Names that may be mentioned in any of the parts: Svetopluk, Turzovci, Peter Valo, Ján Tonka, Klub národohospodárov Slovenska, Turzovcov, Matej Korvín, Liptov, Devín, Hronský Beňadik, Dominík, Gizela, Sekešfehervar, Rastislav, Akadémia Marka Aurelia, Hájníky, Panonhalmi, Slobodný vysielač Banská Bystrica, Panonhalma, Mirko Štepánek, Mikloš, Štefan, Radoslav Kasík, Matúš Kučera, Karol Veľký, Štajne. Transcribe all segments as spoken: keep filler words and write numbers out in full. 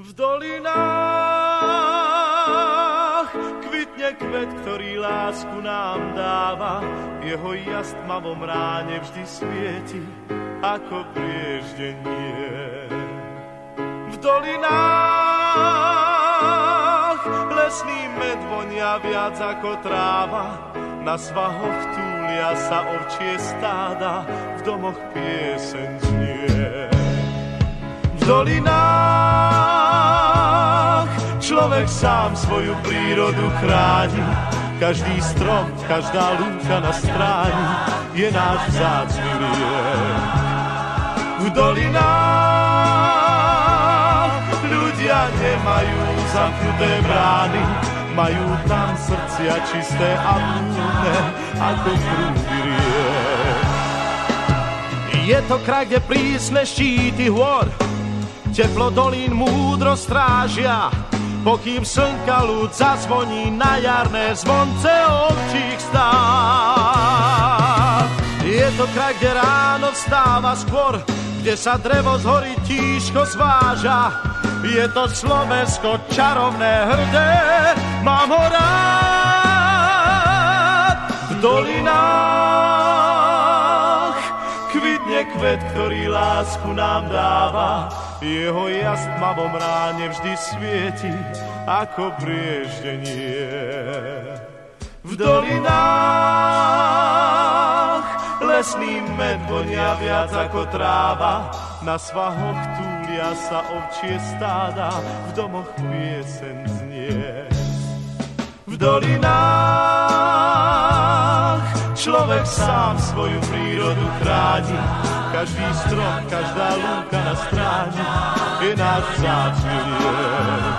V dolinách kvitne kvet, ktorý lásku nám dáva. Jeho jas v tmavom ráne vždy svieti ako prieždenie. V dolinách lesný med vonia viac ako tráva. Na svahoch túlia sa ovčie stáda, v domoch pieseň znie. V dolinách človek sám svoju prírodu chráni. Každý strom, každá lúka na stráni je náš vzácny liek. V dolinách ľudia nemajú zamknuté brány, majú tam srdcia čisté a múdne ako prúdy riek. Je to kraj, kde prísne štíty hôr teplo dolín múdro strážia, pokým slnka ľud zazvoní na jarné zvonce ovčích stád. Je to kraj, kde ráno vstáva skôr, kde sa drevo z hory tížko zváža. Je to Slovensko čarovné, hrdé, mám ho rád. V dolinách kvitne kvet, ktorý lásku nám dáva. Jeho jas v tmavom ráne vždy svieti ako brieždenie. V dolinách lesný med vonia viac ako tráva. Na svahoch túlia sa ovčie stáda, v domoch pieseň znie. V dolinách človek sám svoju prírodu chráni. Každý strom, každá lúka na stráni je náš vzácny liek.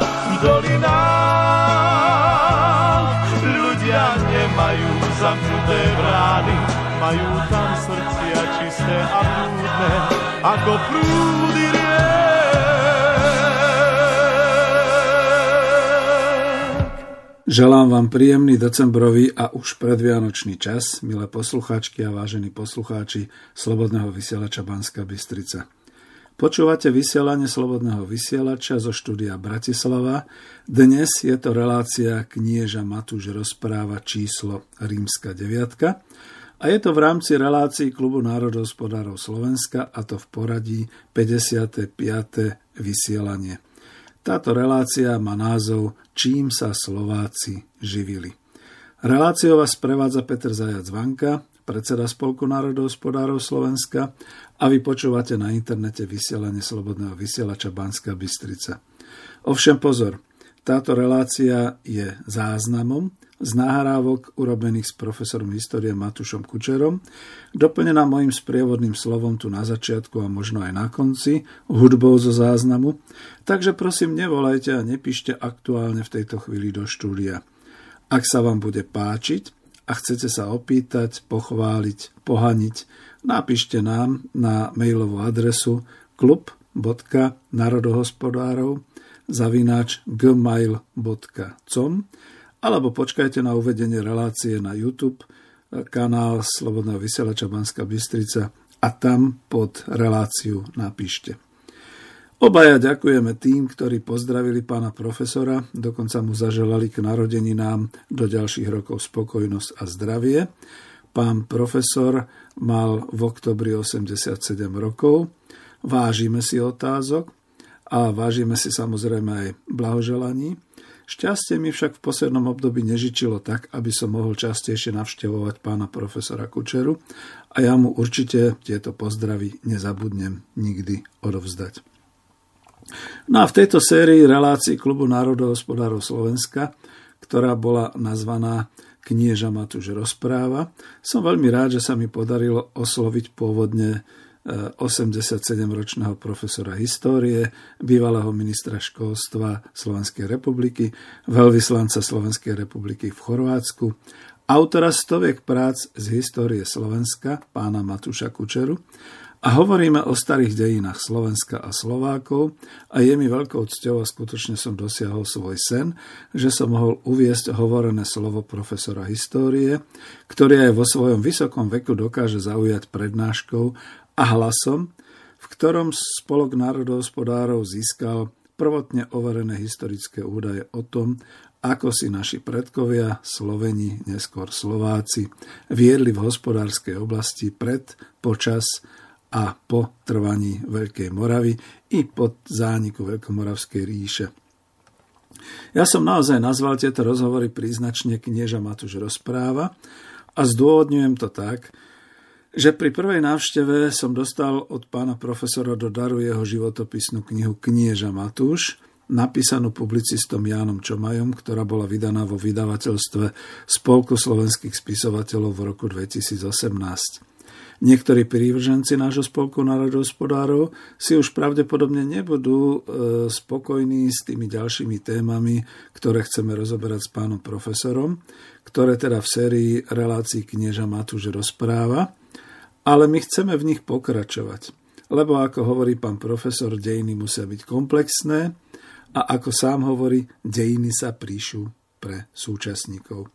V dolinách ľudia nemajú zamknuté brány, majú tam srdcia čisté a múdne ako prúdy riek. Želám vám príjemný decembrový a už predvianočný čas, milé poslucháčky a vážení poslucháči Slobodného vysielača Banská Bystrica. Počúvate vysielanie Slobodného vysielača zo štúdia Bratislava. Dnes je to relácia Knieža Matúš rozpráva číslo rímska deviatka a je to v rámci relácií Klubu národohospodárov Slovenska, a to v poradí päťdesiate piate vysielanie. Táto relácia má názov Čím sa Slováci živili. Reláciu vás prevádza Peter Zajac-Vanka, predseda Spolku národohospodárov Slovenska, a vy počúvate na internete vysielanie Slobodného vysielača Banská Bystrica. Ovšem pozor, táto relácia je záznamom z nahrávok urobených s profesorom histórie Matúšom Kučerom, doplnená mojím sprievodným slovom tu na začiatku a možno aj na konci, hudbou zo záznamu, takže prosím nevolajte a nepíšte aktuálne v tejto chvíli do štúdia. Ak sa vám bude páčiť a chcete sa opýtať, pochváliť, pohaniť, napíšte nám na mailovú adresu klub bodka národohospodárov zavináč gmail bodka com alebo počkajte na uvedenie relácie na YouTube kanál Slobodného vysielača Banská Bystrica a tam pod reláciu napíšte. Obaja ďakujeme tým, ktorí pozdravili pána profesora, dokonca mu zaželali k narodeninám do ďalších rokov spokojnosť a zdravie. Pán profesor mal v októbri osemdesiatsedem rokov. Vážime si otázok a vážime si samozrejme aj blahoželaní. Šťastie mi však v poslednom období nežičilo tak, aby som mohol častejšie navštevovať pána profesora Kučeru, a ja mu určite tieto pozdravy nezabudnem nikdy odovzdať. No a v tejto sérii relácií Klubu národohospodárov Slovenska, ktorá bola nazvaná Knieža Matúš rozpráva, som veľmi rád, že sa mi podarilo osloviť pôvodne osemdesiatsedemročného profesora histórie, bývalého ministra školstva Slovenskej republiky, veľvyslanca Slovenskej republiky v Chorvátsku, autora stoviek prác z histórie Slovenska, pána Matúša Kučeru, a hovoríme o starých dejinách Slovenska a Slovákov, a je mi veľkou cťou a skutočne som dosiahol svoj sen, že som mohol uviesť hovorené slovo profesora histórie, ktorý aj vo svojom vysokom veku dokáže zaujať prednáškou a hlasom, v ktorom Spolok národohospodárov získal prvotne overené historické údaje o tom, ako si naši predkovia, Sloveni, neskôr Slováci, viedli v hospodárskej oblasti pred, počas a po trvaní Veľkej Moravy i pod zániku Veľkomoravskej ríše. Ja som naozaj nazval tieto rozhovory príznačne Knieža Matúš rozpráva a zdôvodňujem to tak, že pri prvej návšteve som dostal od pána profesora do daru jeho životopisnú knihu Knieža Matúš, napísanú publicistom Jánom Čomajom, ktorá bola vydaná vo vydavateľstve Spolku slovenských spisovateľov v roku dvetisícosemnásť. Niektorí prívrženci nášho Spolku národohospodárov si už pravdepodobne nebudú spokojní s tými ďalšími témami, ktoré chceme rozoberať s pánom profesorom, ktoré teda v sérii relácií Knieža Matúš rozpráva, ale my chceme v nich pokračovať, lebo ako hovorí pán profesor, dejiny musia byť komplexné a ako sám hovorí, dejiny sa píšu pre súčasníkov.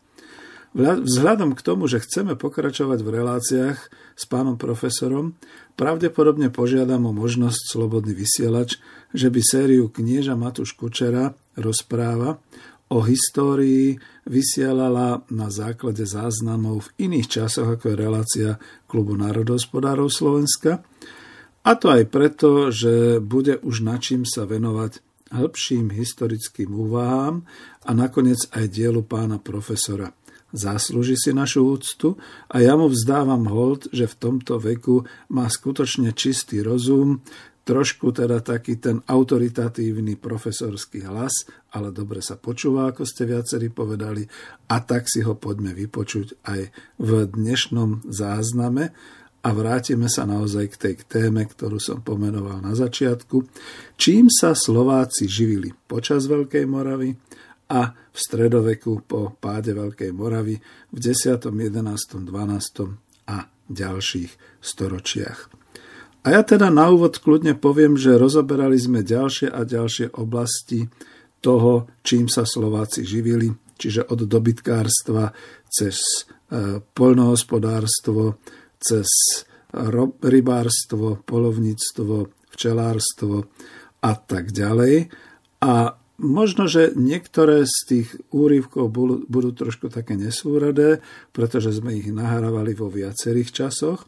Vzhľadom k tomu, že chceme pokračovať v reláciách s pánom profesorom, pravdepodobne požiadam o možnosť Slobodný vysielač, že by sériu Knieža Matúš Kučera rozpráva o histórii vysielala na základe záznamov v iných časoch, ako je relácia Klubu národohospodárov Slovenska, a to aj preto, že bude už na čím sa venovať hĺbším historickým úvahám a nakoniec aj dielu pána profesora. Zaslúži si našu úctu a ja mu vzdávam hold, že v tomto veku má skutočne čistý rozum, trošku teda taký ten autoritatívny profesorský hlas, ale dobre sa počúva, ako ste viacerí povedali, a tak si ho poďme vypočuť aj v dnešnom zázname a vrátime sa naozaj k tej téme, ktorú som pomenoval na začiatku, čím sa Slováci živili počas Veľkej Moravy a v stredoveku po páde Veľkej Moravy v desiatom, jedenástom, dvanástom a ďalších storočiach. A ja teda na úvod kľudne poviem, že rozoberali sme ďalšie a ďalšie oblasti toho, čím sa Slováci živili, čiže od dobytkárstva cez poľnohospodárstvo, cez rybárstvo, poľovníctvo, včelárstvo a tak ďalej. A možno, že niektoré z tých úryvkov budú, budú trošku také nesúradé, pretože sme ich nahrávali vo viacerých časoch,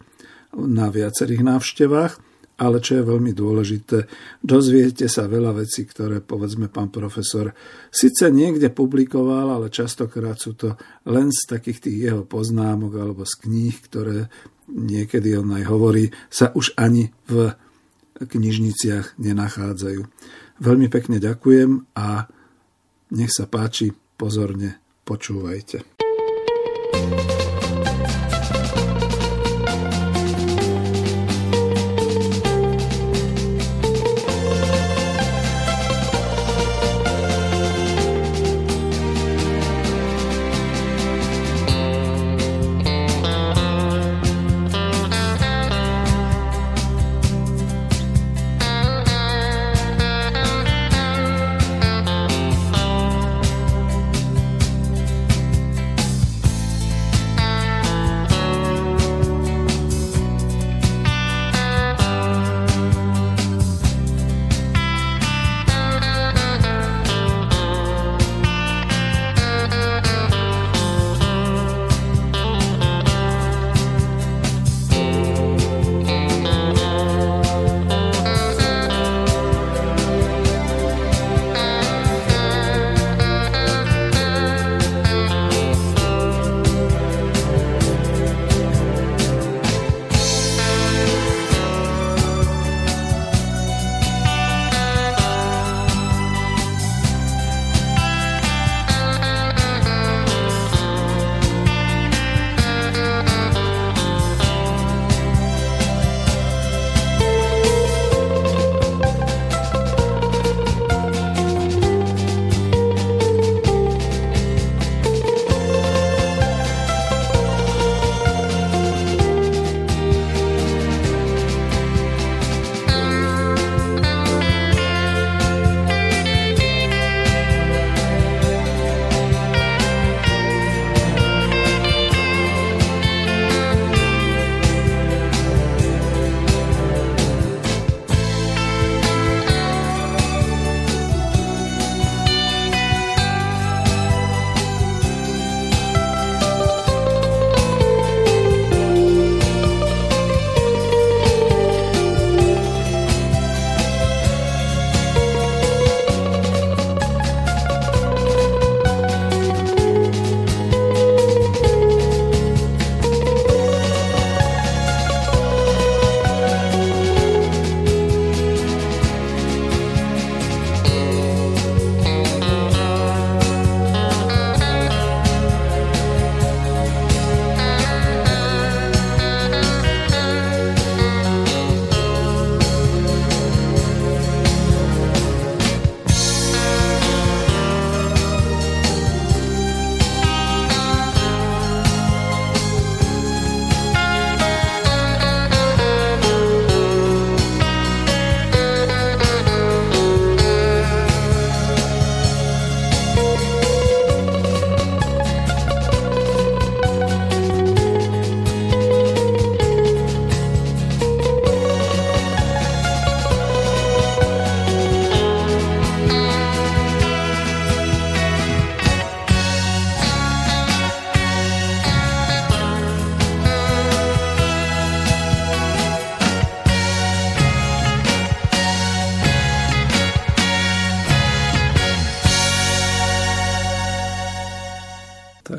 na viacerých návštevách, ale čo je veľmi dôležité, dozviete sa veľa vecí, ktoré, povedzme, pán profesor síce niekde publikoval, ale častokrát sú to len z takých tých jeho poznámok alebo z kníh, ktoré niekedy on aj hovorí, sa už ani v knižniciach nenachádzajú. Veľmi pekne ďakujem a nech sa páči, pozorne počúvajte.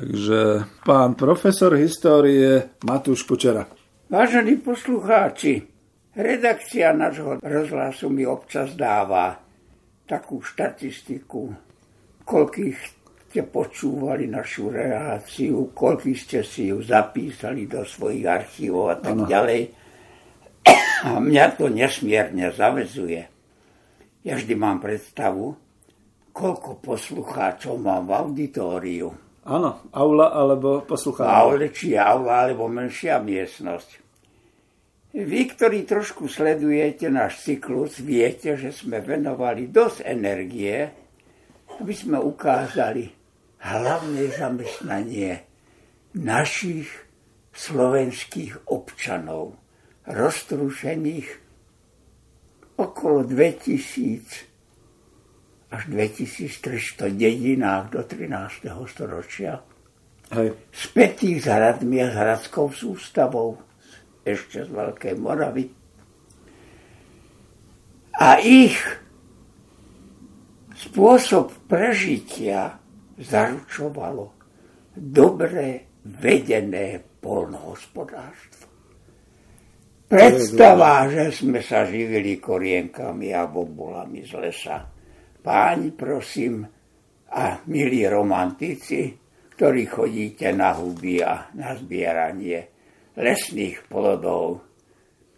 Takže pán profesor histórie Matúš Kučera. Vážení poslucháči, redakcia nášho rozhlasu mi občas dáva takú štatistiku, koľkých ste počúvali našu reláciu, koľkých ste si ju zapísali do svojich archívov a tak ďalej. A mňa to nesmierne zavezuje. Ja vždy mám predstavu, koľko poslucháčov mám v auditóriu. Áno, aula alebo poslucháčov. Aula či aula alebo menšia miestnosť. Vy, ktorí trošku sledujete náš cyklus, viete, že sme venovali dosť energie, aby sme ukázali hlavné zamestnanie našich slovenských občanov, roztrušených okolo dvetisíc až dvetisíctristo dedinách do trinásteho storočia. Hej. Spätých s hradmi a s hradskou sústavou, ešte z Veľkej Moravy. A ich spôsob prežitia zaručovalo dobre vedené poľnohospodárstvo. Predstava, že sme sa živili korienkami a bobulami z lesa. Páni, prosím, a milí romantici, ktorí chodíte na huby a na zbieranie lesných plodov,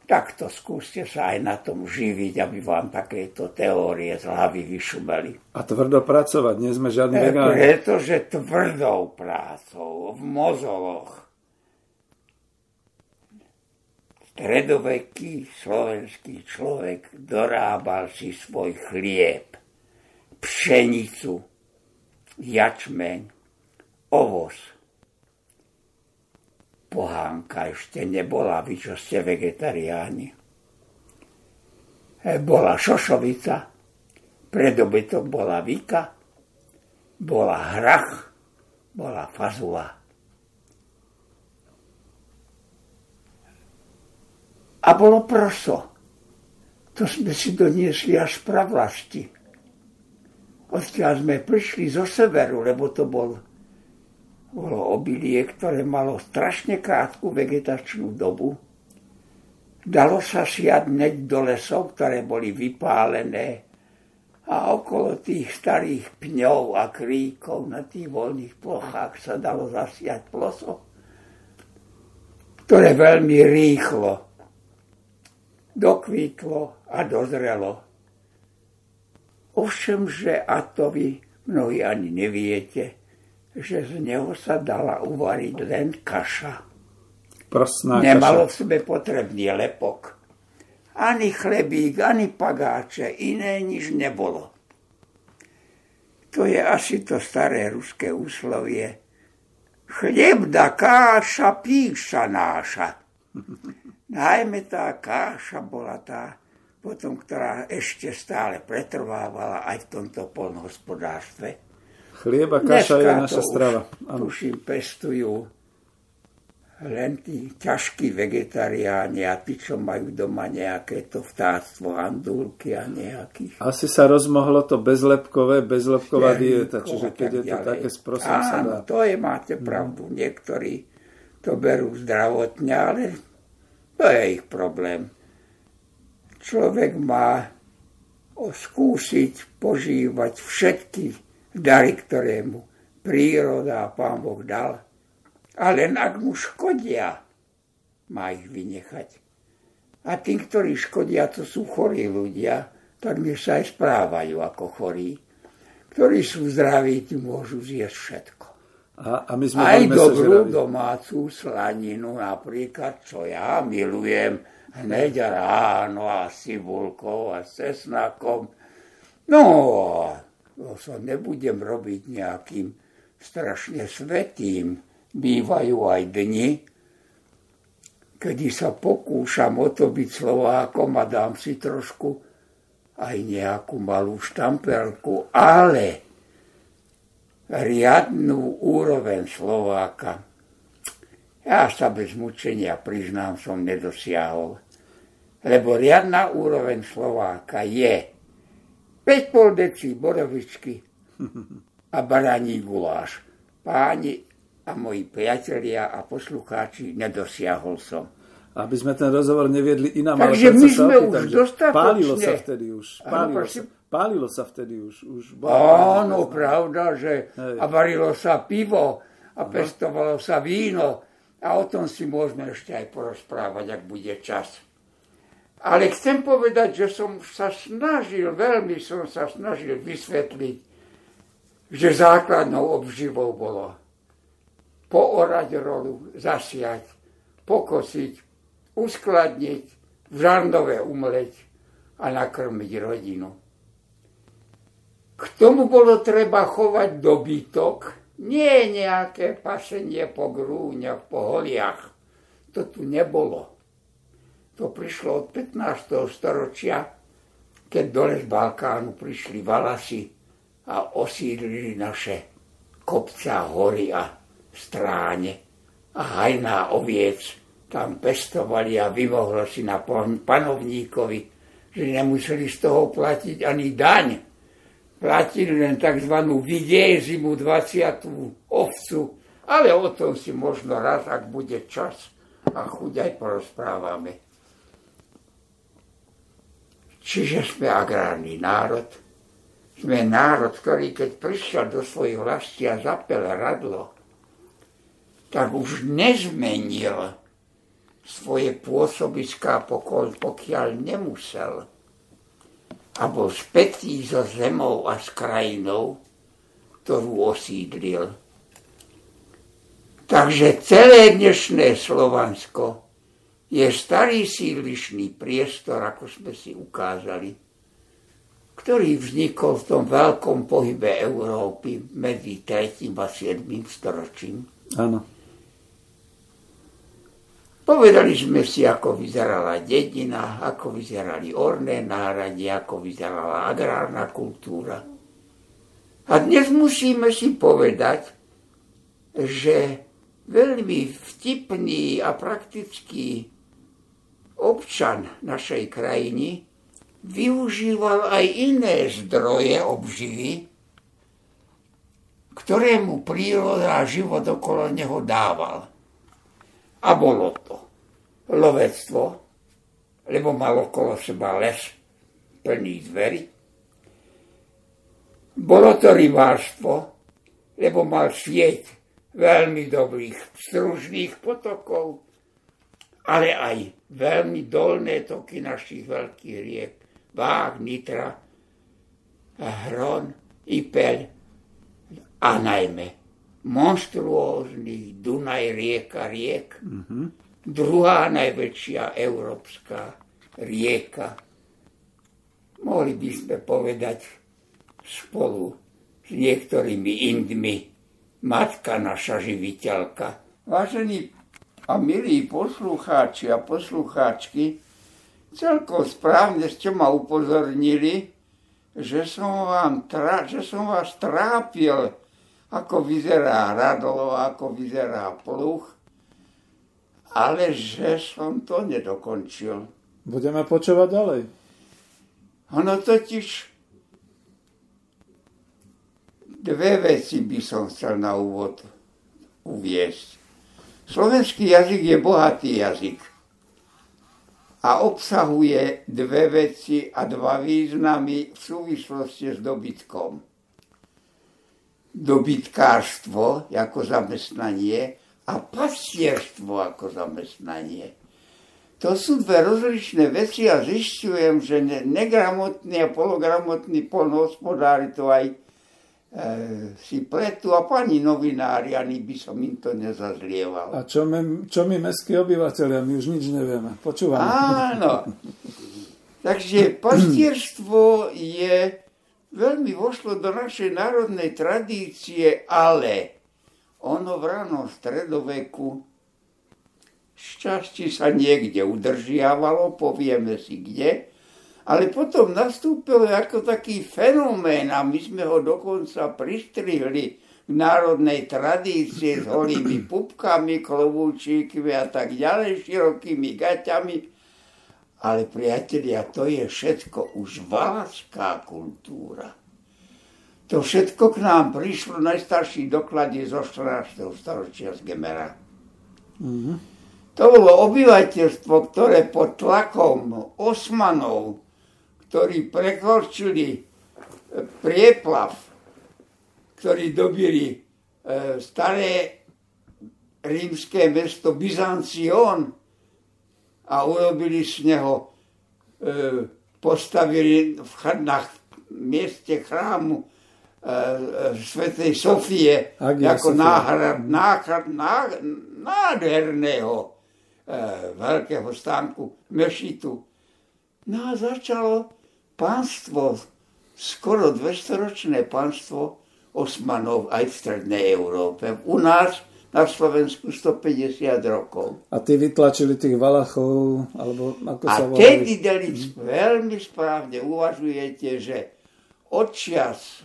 takto skúste sa aj na tom živiť, aby vám takéto teórie z hlavy vyšumeli. A tvrdo pracovať, nie sme žiadni vegáni. Pretože tvrdou prácou v mozoloch stredoveký slovenský človek dorábal si svoj chlieb, pšenicu, jačmeň, ovoz. Pohánka ešte nebola, vy čo ste vegetariáni. Bola šošovica, predobytok bola vika, bola hrach, bola fazula. A bolo proso. To sme si doniesli až pravlasti. Odkiaľ sme prišli zo severu, lebo to bol, bolo obilie, ktoré malo strašne krátku vegetačnú dobu. Dalo sa siadneť do lesov, ktoré boli vypálené a okolo tých starých pňov a kríkov na tých voľných plochách sa dalo zasiať ploso, ktoré veľmi rýchlo dokvítlo a dozrelo. Ovšemže, a to vy mnohí ani neviete, že z neho sa dala uvariť len kaša. Prosná Nemalo kaša. V sebe potrebný lepok. Ani chlebík, ani pagáče, iné nič nebolo. To je asi to staré ruské úslovie. Chlieb da káša, píša náša. Najmä tá káša bola tá, potom, ktorá ešte stále pretrvávala aj v tomto poľnohospodárstve. Chlieb a káša je naša strava. Tuším, pestujú len tí ťažkí vegetariáni a tí, čo majú doma nejaké to vtáctvo, andúlky a nejakých. Asi sa rozmohlo to bezlepkové, bezlepková dieta, čiže keď je to také sprosím sa dá. Áno, to je, máte pravdu, niektorí to berú zdravotne, ale to je ich problém. Človek má skúsiť požívať všetky dary, ktoré mu príroda a Pán Boh dal. A len ak mu škodia, má ich vynechať. A tí, ktorí škodia, to sú chorí ľudia, tak nech sa aj správajú ako chorí. Ktorí sú zdraví, tí môžu zjesť všetko. A, a my sme aj dobrú domácu slaninu, napríklad, čo ja milujem, hneď ráno a s cibulkou a s cesnakom. No, to sa nebudem robiť nejakým strašne svätým. Bývajú aj dni, kedy sa pokúšam o to byť Slovákom a dám si trošku aj nejakú malú štamperku, ale riadnú úroveň Slováka. Ja sa bez mučenia, priznám, som nedosiahol. Lebo riadna úroveň Slováka je päť celých päť decí borovičky a baraní guláš. Páni, a moji priatelia a poslucháči, nedosiahol som. Aby sme ten rozhovor neviedli inám. Takže my sme už dostatočne... Pálilo sa vtedy už. Pálilo, ano, sa, pálilo sa vtedy už. už Áno, pravda, že hej. A varilo sa pivo a aha. Pestovalo sa víno. A o tom si môžeme ešte aj porozprávať, ak bude čas. Ale chcem povedať, že som sa snažil, veľmi som sa snažil vysvetliť, že základnou obživou bolo poorať rolu, zasiať, pokosiť, uskladniť, v žarnove umleť a nakrmiť rodinu. K tomu bolo treba chovať dobytok, nie nejaké pasenie po grúňach, po holiach. To tu nebolo. To prišlo od pätnásteho storočia, keď dole z Balkánu prišli Valasi a osídlili naše kopca, hory a stráne a hajná oviec. Tam pestovali a vymohlo si na panovníkovi, že nemuseli z toho platiť ani daň. Platili len tzv. Vigézimu dvadsiatu ovcu, ale o tom si možno raz, ak bude čas a chuť, aj porozprávame. Čiže sme agrárny národ. Sme národ, ktorý keď prišiel do svojich vlasti a zapel radlo, tak už nezmenil svoje pôsobiská, pokiaľ nemusel. A bol spätý so zemou a s krajinou, ktorú osídlil. Takže celé dnešné Slovensko je starý sídlišný priestor, ako sme si ukázali, ktorý vznikol v tom veľkom pohybe Európy medzi tretím a siedmym storočím. Áno. Povedali sme si, ako vyzerala dedina, ako vyzerali orné náradie, ako vyzerala agrárna kultúra. A dnes musíme si povedať, že veľmi vtipný a praktický občan našej krajiny využíval aj iné zdroje obživy, ktoré mu príroda a život okolo neho dával. A bolo to lovectvo, lebo mal okolo seba les plný zvery. Bolo to rybárstvo, lebo mal sieť veľmi dobrých stružných potokov, ale aj veľmi dolné toky našich veľkých riek, Váh, Nitra, Hron, Ipeľ a najmä monštruóznych Dunaj rieka riek, mm-hmm. druhá najväčšia európska rieka. Mohli by sme povedať spolu s niektorými Indmi matka naša živiteľka. Vážení a milí poslucháči a poslucháčky, celkom správne ste ma upozornili, že som, vám tra- že som vás trápil, ako vyzerá radlo, ako vyzerá pluch, ale že som to nedokončil. Budeme počúvať ďalej. Ono totiž dve veci by som chcel na úvod uviesť. Slovenský jazyk je bohatý jazyk a obsahuje dve veci a dva významy v súvislosti s dobytkom. Dobytkárstvo ako zamestnanie a pastierstvo ako zamestnanie. To sú dve rozličné veci a zistujem, že negramotní a pologramotní poľnohospodári to aj si pletu a pani novinári, ani by som im to nezazlieval. A čo my, čo my mestskí obyvateľia, my už nič nevieme, počúvame. Áno, takže pastierstvo je, veľmi vošlo do našej národnej tradície, ale ono v ranom stredoveku šťastie sa niekde udržiavalo, povieme si kde, ale potom nastúpil ako taký fenomén a my sme ho dokonca pristrihli k národnej tradície s holými pupkami, klovúčikmi a tak ďalej, širokými gaťami. Ale priatelia, to je všetko už valacká kultúra. To všetko k nám prišlo v najstarších doklade zo štrnásteho storočia z Gemera. Mm-hmm. To bolo obyvateľstvo, ktoré pod tlakom Osmanov, ktorí prekročili prieplav, ktorí dobili staré rímske mesto Byzancion a urobili z neho, postavili na mieste chrámu Svätej Sofie ako náhrad, náhrad, náhrad, nádherného veľkého stánku mešitu. No a začalo pánstvo, skoro dvestoročné pánstvo Osmanov aj v strednej Európe. U nás na Slovensku stopäťdesiat rokov. A tí vytlačili tých Valachov? Alebo ako sa volali? A tedy Delic veľmi správne uvažujete, že odčias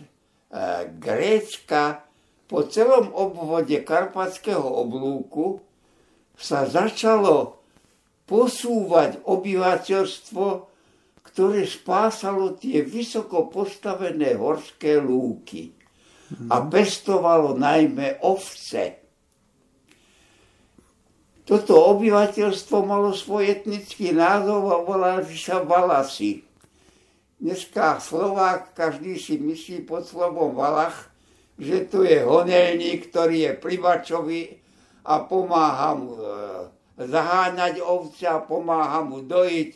Grécka po celom obvode Karpatského oblúku sa začalo posúvať obyvateľstvo, ktoré spásalo tie vysoko postavené horské lúky a pestovalo najmä ovce. Toto obyvateľstvo malo svoj etnický názov a volali sa Valasi. Dneska Slovák, každý si myslí pod slovom Valach, že to je honelník, ktorý je pribačový a pomáha mu zaháňať ovce a pomáha mu dojiť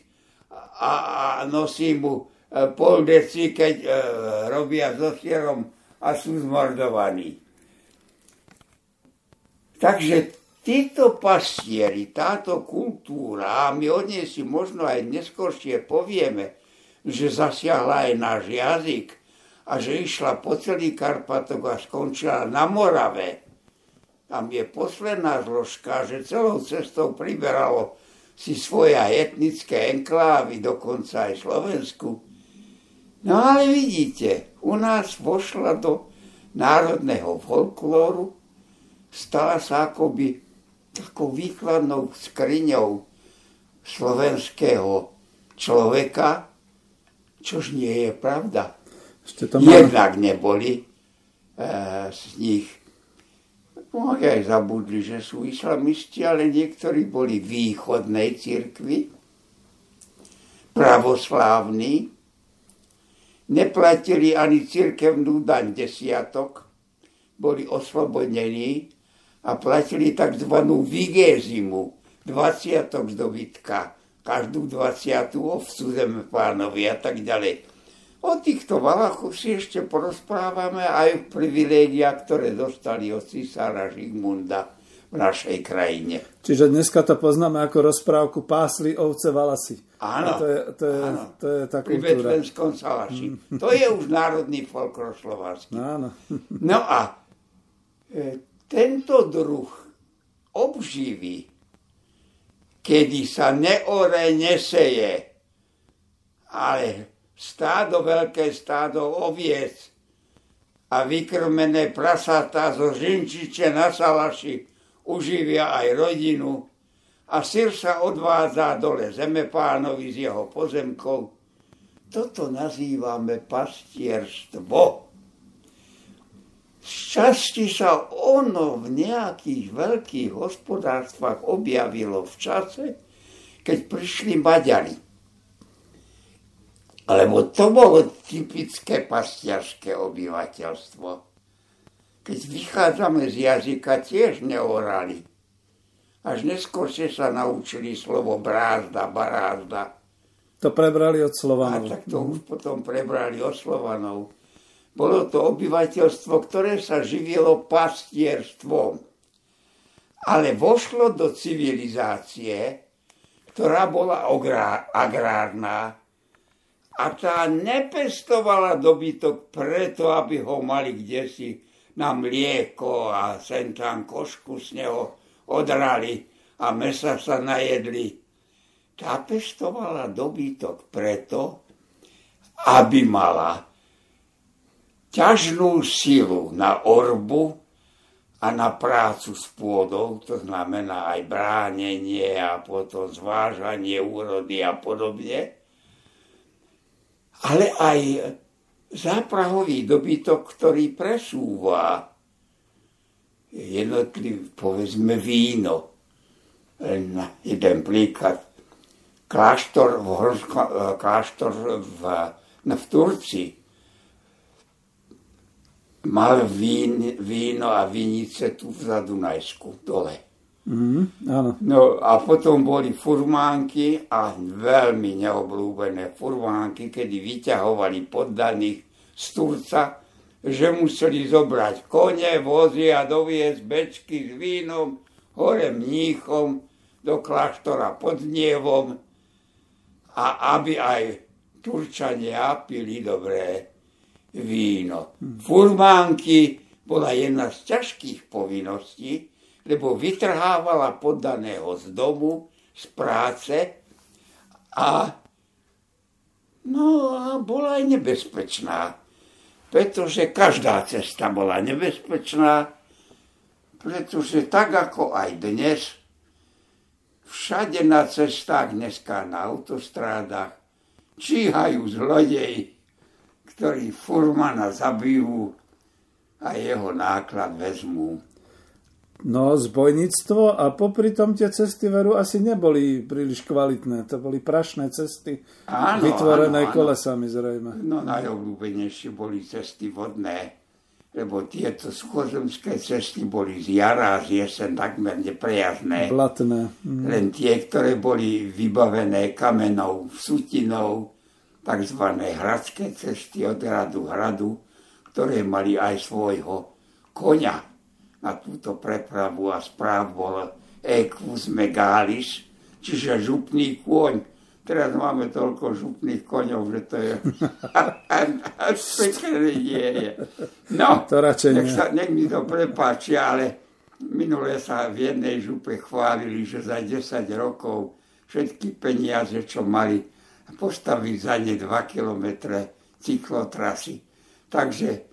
a, a nosí mu pol deci, keď robia so sierom a sú zmordovaní. Takže títo pastieri, táto kultúra, a my o nej si možno aj neskôršie povieme, že zasiahla aj náš jazyk a že išla po celý Karpatok a skončila na Morave. Tam je posledná zložka, že celou cestou priberalo si svoje etnické enklávy, dokonca aj Slovensku. No ale vidíte, u nás vošla do národného folklóru, stala sa akoby takou výkladnou skriňou slovenského človeka, čož nie je pravda. Jednak neboli e, z nich. Mnohí aj zabudli, že sú islamisti, ale niektorí boli východnej cirkvi, pravoslávni, neplatili ani cirkevnú daň desiatok, boli oslobodení a platili tzv. Vigézimu, dvaciatok z dobytka. Každú dvaciatú ovcu zeme pánovi a tak ďalej. O týchto Valachoch si ešte porozprávame aj v privilégiách, ktoré dostali od cisára Žigmunda v našej krajine. Čiže dneska to poznáme ako rozprávku Pásli ovce Valasi. Áno, to je, to je, áno. To je tá kultúra. Pri Betlenskom Salaši. To je už národný folklor slovácky. Áno. No a e, tento druh obživy, kedy sa neore, neseje, ale stádo, veľké stádo oviec a vykrmené prasatá zo žinčiče na Salaši uživia aj rodinu a syr sa odvádza dole zemepánovi z jeho pozemkov. Toto nazývame pastierstvo. Šťastí sa ono v nejakých veľkých hospodárstvách objavilo v čase, keď prišli Maďari. Lebo to bolo typické pastiarské obyvateľstvo. Keď vychádzame z jazyka, tiež neorali. Až neskôr sa naučili slovo brázda, barázda. To prebrali od Slovanov. A tak to už potom prebrali od Slovanov. Bolo to obyvateľstvo, ktoré sa živilo pastierstvom, ale vošlo do civilizácie, ktorá bola agrárna a tá nepestovala dobytok preto, aby ho mali kdesi na mlieko a sem tam košku z neho odrali a mesa sa najedli. Tá pestovala dobytok preto, aby mala ťažnú silu na orbu a na prácu s pôdou, to znamená aj bránenie a potom zvážanie úrody a podobne, ale aj záprahový dobytok, ktorý presúva jednotlivé, povedzme, víno. Len jeden príklad. Kláštor v, Hrsko, kláštor v, v Turcii mal vín, víno a vinice tu v Dunajsku, dole. Mm, áno. No a potom boli furmánky a veľmi neobľúbené furmánky, kedy vyťahovali poddaných z Turca, že museli zobrať kone, vozy a doviezť bečky s vínom hore mníchom do kláštora pod Nievom, a aby aj Turčania pili dobré víno. Furmánky bola jedna z ťažkých povinností, lebo vytrhávala poddaného z domu, z práce a, no, a bola aj nebezpečná, pretože každá cesta bola nebezpečná, pretože tak ako aj dnes, všade na cestách, dneska na autostrádach, číhajú zlodeji, ktorí furmana zabijú a jeho náklad vezmú. No, zbojníctvo a popri tom tie cesty veru asi neboli príliš kvalitné. To boli prašné cesty, áno, vytvorené áno, kolesami zrejme. No, najobľúbenejšie boli cesty vodné, lebo tieto schozemské cesty boli z jara a z jesen takmer neprejazdné. Blatné. Mm. Len tie, ktoré boli vybavené kamenou, sutinou, takzvané hradské cesty od hradu hradu, ktoré mali aj svojho koňa. Na túto prepravu a správ bol equus megalis, čiže župný kôň. Teraz máme toľko župných koňov, že to je... No, to nech, sa, nech mi to prepáči, ale minule sa v jednej župe chválili, že za desať rokov všetky peniaze, čo mali, postavili za ne dva kilometre cyklotrasy. Takže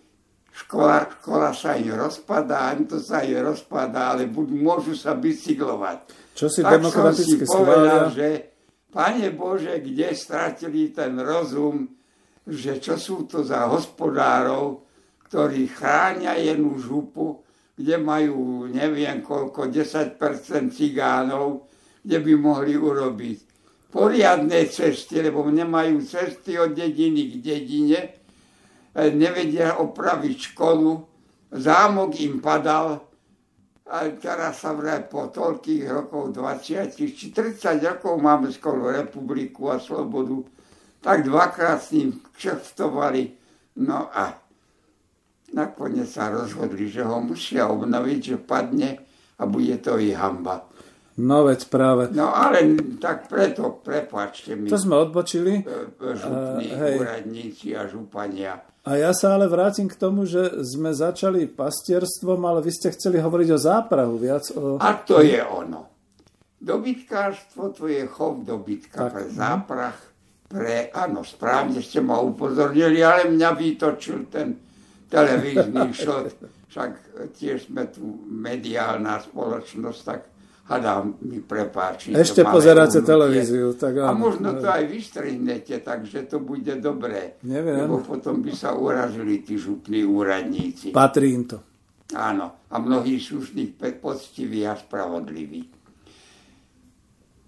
Škola, škola sa im rozpadá, ani to sa im rozpadá, ale budú, môžu sa bicyklovať. Čo si tak demokraticky som si povedal, skvália? Že Pane Bože, kde stratili ten rozum, že čo sú to za hospodárov, ktorí chránia jednu župu, kde majú neviem koľko, desať percent cigánov, kde by mohli urobiť poriadne cesty, lebo nemajú cesty od dediny k dedine, nevedia opraviť školu, zámok im padal, a teraz sa vraj po toľkých rokov, dvadsať či tridsať rokov máme skoro republiku a slobodu, tak dvakrát s ním kšeftovali, no a nakoniec sa rozhodli, že ho musia obnoviť, že padne a bude to i hanba. No veď práve. No ale tak preto, prepáčte mi. To sme odbočili. Župní uh, úradníci a župania. A ja sa ale vrátim k tomu, že sme začali pastierstvom, ale vy ste chceli hovoriť o záprahu viac. O... A to je ono. Dobytkárstvo, to je chov dobytka tak. Pre záprah. Pre, áno, správne ste ma upozornili, ale mňa vytočil ten televízny šot. Však tiež sme tu mediálna spoločnosť, tak hada mi prepáči. Ešte pozeráte televíziu. Tak áno, a možno to aj vystrihnete, takže to bude dobré. Neviem. Lebo potom by sa uražili tí župní úradníci. Patrí im to. Áno. A mnohí sú z poctiví a spravodliví.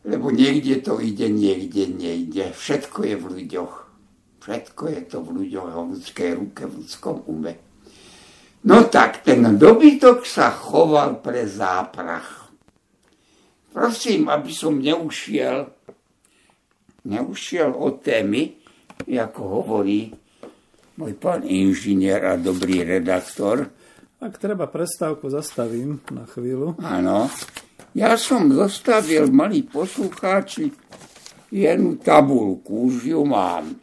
Lebo niekde to ide, niekde nejde. Všetko je v ľuďoch. Všetko je to v ľuďoch, v ľudskej ruke, v ľudskom ume. No tak, ten dobytok sa choval pre záprach. Prosím, aby som neušiel, neušiel od témy, ako hovorí môj pán inžinier a dobrý redaktor. Ak treba prestávku, zastavím na chvíľu. Áno. Ja som zastavil, malí poslucháči, jednu tabulku, už ju mám.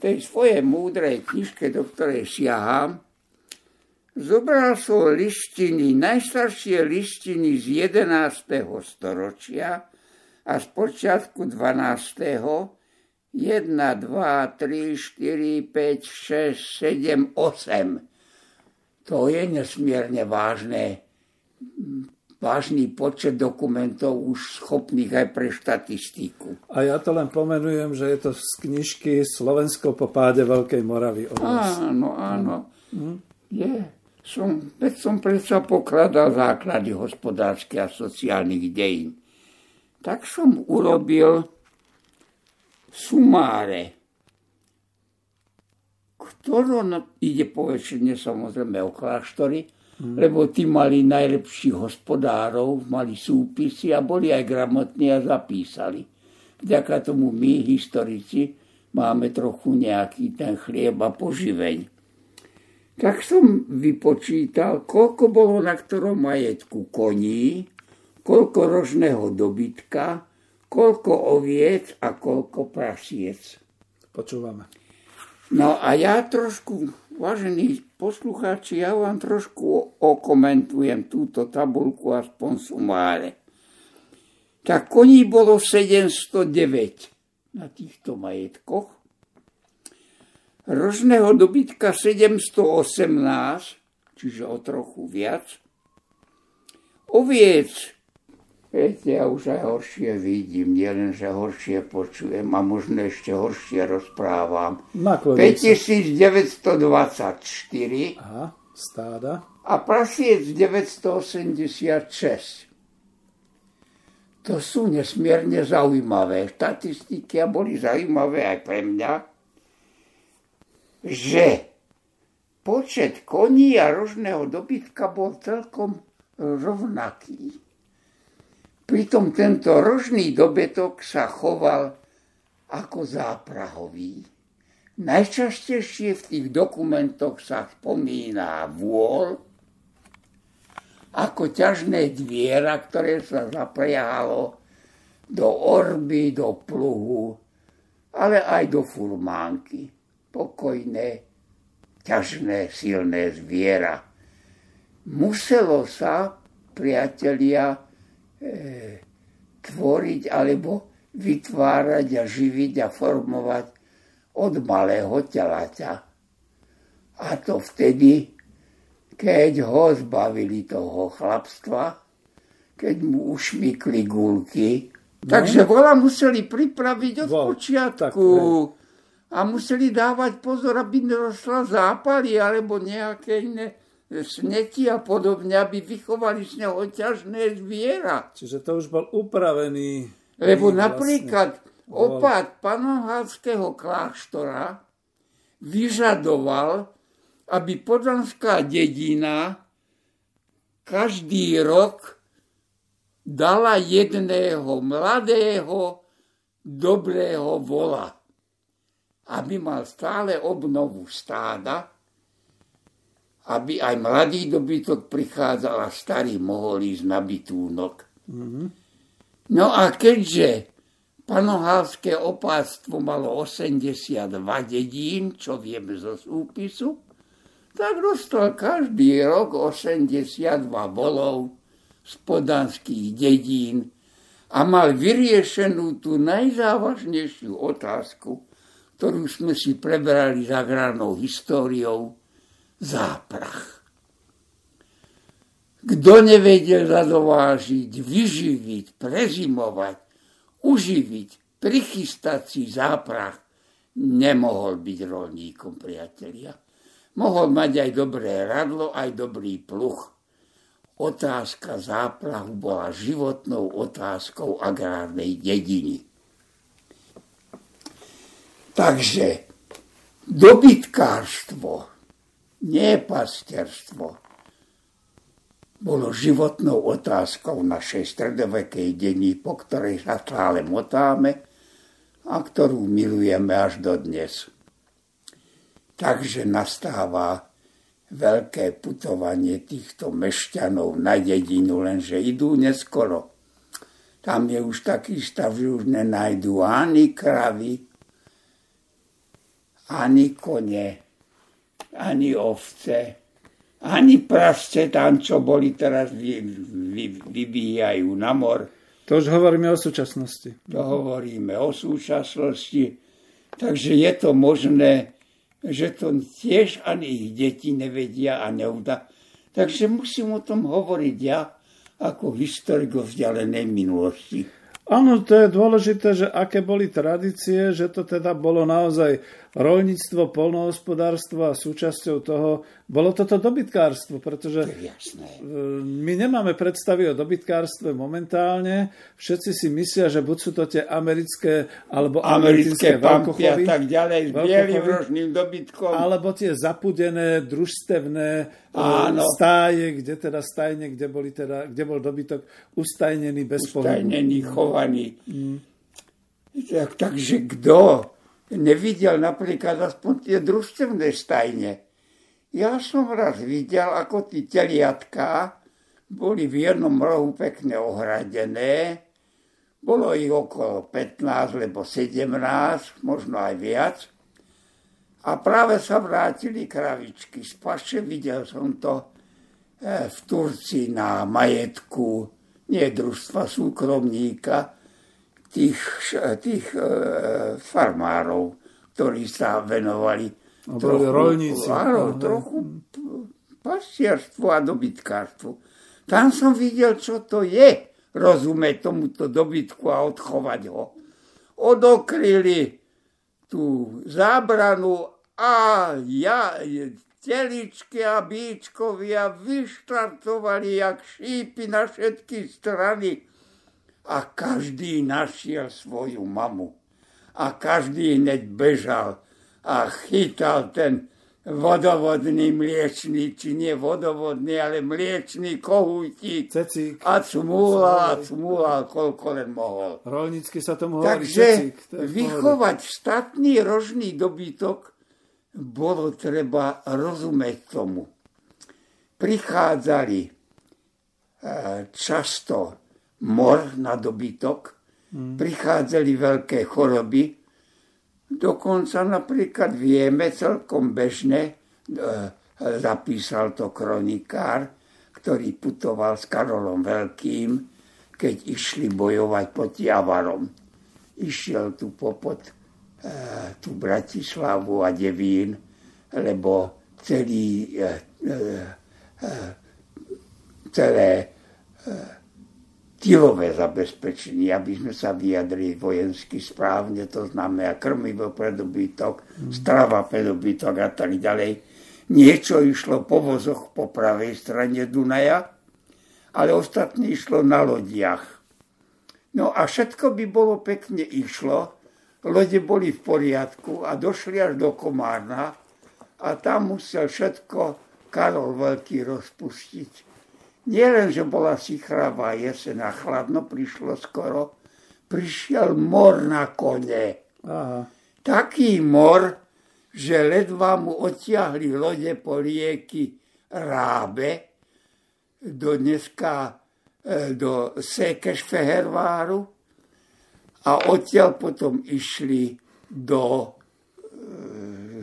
V tej svojej múdrej knižke, do ktorej siahám, zobral som listiny, najstaršie listiny z jedenásteho storočia a z počiatku dvanásteho jeden, dva, tri, štyri, päť, šesť, sedem, osem. To je nesmierne vážne vážny počet dokumentov už schopných aj pre štatistiku. A ja to len pomenujem, že je to z knižky Slovensko po páde Veľkej Moravy. Áno, áno. Hm? Je. Som, som predsa pokladal základy hospodárskych a sociálnych dejín. Tak som urobil sumáre, ktoré ide poväčšine samozrejme o kláštory, lebo tí mali najlepších hospodárov, mali súpisy a boli aj gramotní a zapísali. Vďaka tomu my, historici, máme trochu nejaký ten chlieb a poživeň. Tak som vypočítal, koľko bolo na ktorom majetku koní, koľko rožného dobytka, koľko oviec a koľko prasiec. Počúvame. No a ja trošku, vážení poslucháči, ja vám trošku okomentujem túto tabuľku aspoň sumáre. Tak koní bolo sedemsto deväť na týchto majetkoch, rožného dobytka sedemsto osemnásť, čiže o trochu viac, oviec, viete, ja už aj horšie vidím, nielenže horšie počujem a možno ešte horšie rozprávam. päťtisícdeväťstodvadsaťštyri. Aha, stáda. A prasiec deväťstoosemdesiatšesť. To sú nesmierne zaujímavé štatistiky a boli zaujímavé aj pre mňa, že počet koní a rožného dobytka bol celkom rovnaký. Pritom tento rožný dobytok sa choval ako záprahový. Najčastejšie v tých dokumentoch sa spomína vôl ako ťažné dviera, ktoré sa zapriahalo do orby, do pluhu, ale aj do furmánky. Pokojné, ťažné, silné zviera. Muselo sa, priatelia, tvoriť alebo vytvárať a živiť a formovať od malého telaťa. A to vtedy, keď ho zbavili toho chlapstva, keď mu ušmykli gulky. No. Takže vola museli pripraviť od Vol. počiatku tak, a museli dávať pozor, aby nerostla zápaly alebo nejaké iné sneti a podobne, aby vychovali z neho ťažné zviera. Čiže to už bol upravený. Lebo napríklad vlastne opát Panohálskeho kláštora vyžadoval, aby podlanská dedina každý rok dala jedného mladého, dobrého vola, aby mal stále obnovu stáda, aby aj mladý dobytok prichádzal a starý mohol ísť na bytúnok. Mm-hmm. No a keďže Panohálske opátstvo malo osemdesiatdva dedín, čo vieme zo súpisu, tak dostal každý rok osemdesiatdva volov z podanských dedín a mal vyriešenú tú najzávažnejšiu otázku, ktorú sme si prebrali za hranou históriou, záprach. Kto nevedel zadovážiť, vyživiť, prezimovať, uživiť, prichystať si záprach, nemohol byť rolníkom, priatelia. Mohol mať aj dobré radlo, aj dobrý pluh. Otázka záprahu bola životnou otázkou agrárnej dediny. Takže dobytkárstvo, nie pastierstvo, bolo životnou otázkou našej stredovekej dení, po ktorej sa stále motáme a ktorú milujeme až dodnes. Takže nastáva veľké putovanie týchto mešťanov na dedinu, lenže idú neskoro. Tam je už taký stav, že už nenájdú ani kravy, ani kone, ani ovce, ani prasce tam, čo boli teraz, vy, vy, vybíjajú na mor. To už hovoríme o súčasnosti. To hovoríme o súčasnosti. Takže je to možné, že to tiež ani ich deti nevedia a neudá. Takže musím o tom hovoriť ja ako historik vzdialenej minulosti. Áno, to je dôležité, že aké boli tradície, že to teda bolo naozaj roľníctvo, poľnohospodárstvo a súčasťou toho bolo toto dobytkárstvo, pretože my nemáme predstavy o dobytkárstve momentálne. Všetci si myslia, že buď sú to tie americké alebo americké pampy a tak ďalej s bielým rožným dobytkom. Alebo tie zapudené, družstevné áno. stáje, kde teda stajne, kde, boli teda, kde bol dobytok ustajnený bez pohybu. Ustajnený, chovaný. Mm. Tak, takže kto nevidel napríklad aspoň tie družstevné stajne? Ja som raz videl, ako tí teliatka boli v jednom rohu pekne ohradené. Bolo ich okolo pätnásť, lebo sedemnásť, možno aj viac. A práve sa vrátili kravičky z paše. Videl som to v Turcii na majetku, nie družstva súkromníka, tých, tých e, farmárov, ktorí sa venovali trochu, rolníci, áno, trochu pastierstvu a dobytkárstvu. Tam som videl, čo to je rozumieť tomuto dobytku a odchovať ho. Odokryli tú zábranu a ja, teličky a bíčkovia vyštartovali jak šípy na všetky strany a každý našiel svoju mamu. A každý hneď bežal a chytal ten vodovodný mliečný, či nie vodovodný, ale mliečný kohútik cecík. A cmúlal a cmúlal, koľko len mohol. Rolnícky sa tomu hovorí cecík. Takže vychovať statný rožný dobytok bolo treba rozumieť tomu. Prichádzali e, často mor na dobytok, hmm. prichádzali veľké choroby. Dokonca napríklad vieme celkom bežne, zapísal to kronikár, ktorý putoval s Karolom Veľkým, keď išli bojovať proti Avarom. Išiel tu popod tú Bratislavu a Devín, lebo celý, celé tylové zabezpečenie, aby sme sa vyjadrili vojensky správne, to znamená krmivo pre dobytok, strava pre dobytok a tak ďalej. Niečo išlo po vozoch po pravej strane Dunaja, ale ostatní išlo na lodiach. No a všetko by bolo pekne išlo, lode boli v poriadku a došli až do Komárna a tam musel všetko Karol Veľký rozpustiť. Nielen, že bola sichrává jesen a chladno prišlo skoro, prišiel mor na kone. Aha. Taký mor, že ledva mu odtiahli lode po rieky Rábe do dneska do Sekešfeherváru a odtiaľ potom išli do e,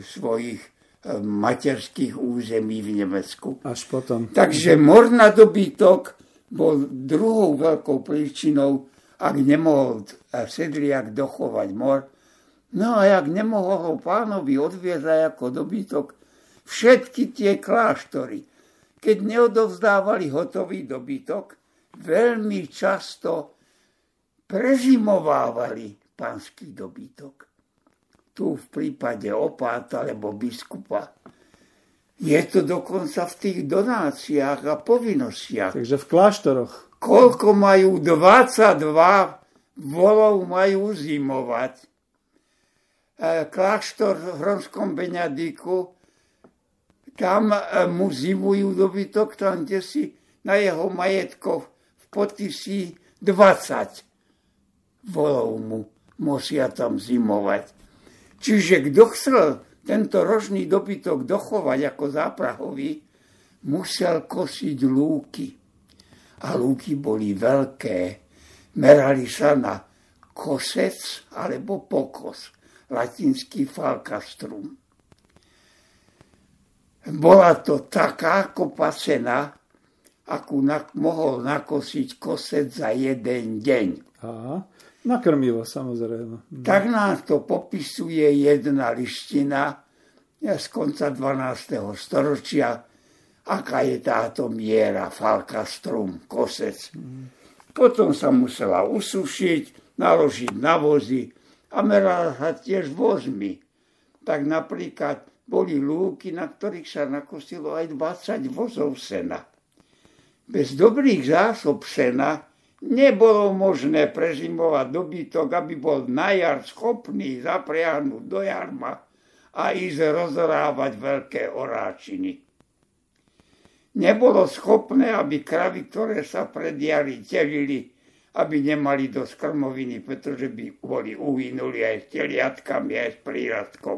svojich materských území v Nemecku. Až potom. Takže mor na dobytok bol druhou veľkou príčinou, ak nemohol sedliak dochovať mor. No a ak nemohol ho pánovi odviezať ako dobytok všetky tie kláštory. Keď neodovzdávali hotový dobytok, veľmi často prezimovávali pánsky dobytok. Tu v prípade opáta alebo biskupa. Je to dokonca v tých donáciách a povinnostiach. Takže v kláštoroch. Koľko majú? dvadsaťdva volov majú zimovať. Kláštor v Hronskom Beňadiku, tam mu zimujú dobytok, tam kde si na jeho majetkoch v Potisí dvadsať volov mu musia tam zimovať. Čiže kto chcel tento rožný dobytok dochovať ako záprahový, musel kosiť lúky. A lúky boli veľké. Merali sa na kosec alebo pokos, latinský falcastrum. Bola to taká kopacena, akú mohol nakosiť kosec za jeden deň. Aha. Na krmivo, samozrejme. Tak nás to popisuje jedna listina z konca dvanásteho storočia aká je táto miera, falka, strum, kosec. Potom sa musela usušiť, naložiť na vozy a merala sa tiež vozmi. Tak napríklad boli lúky, na ktorých sa nakosilo aj dvadsať vozov sena. Bez dobrých zásob sena nebolo možné prezimovať dobytok, aby bol na jar schopný zapriahnuť do jarma a ísť rozorávať veľké oráčiny. Nebolo schopné, aby kravy, ktoré sa pred jari telili, aby nemali dosť krmoviny, pretože by boli uhynuli aj s teliatkami, aj s príradkom.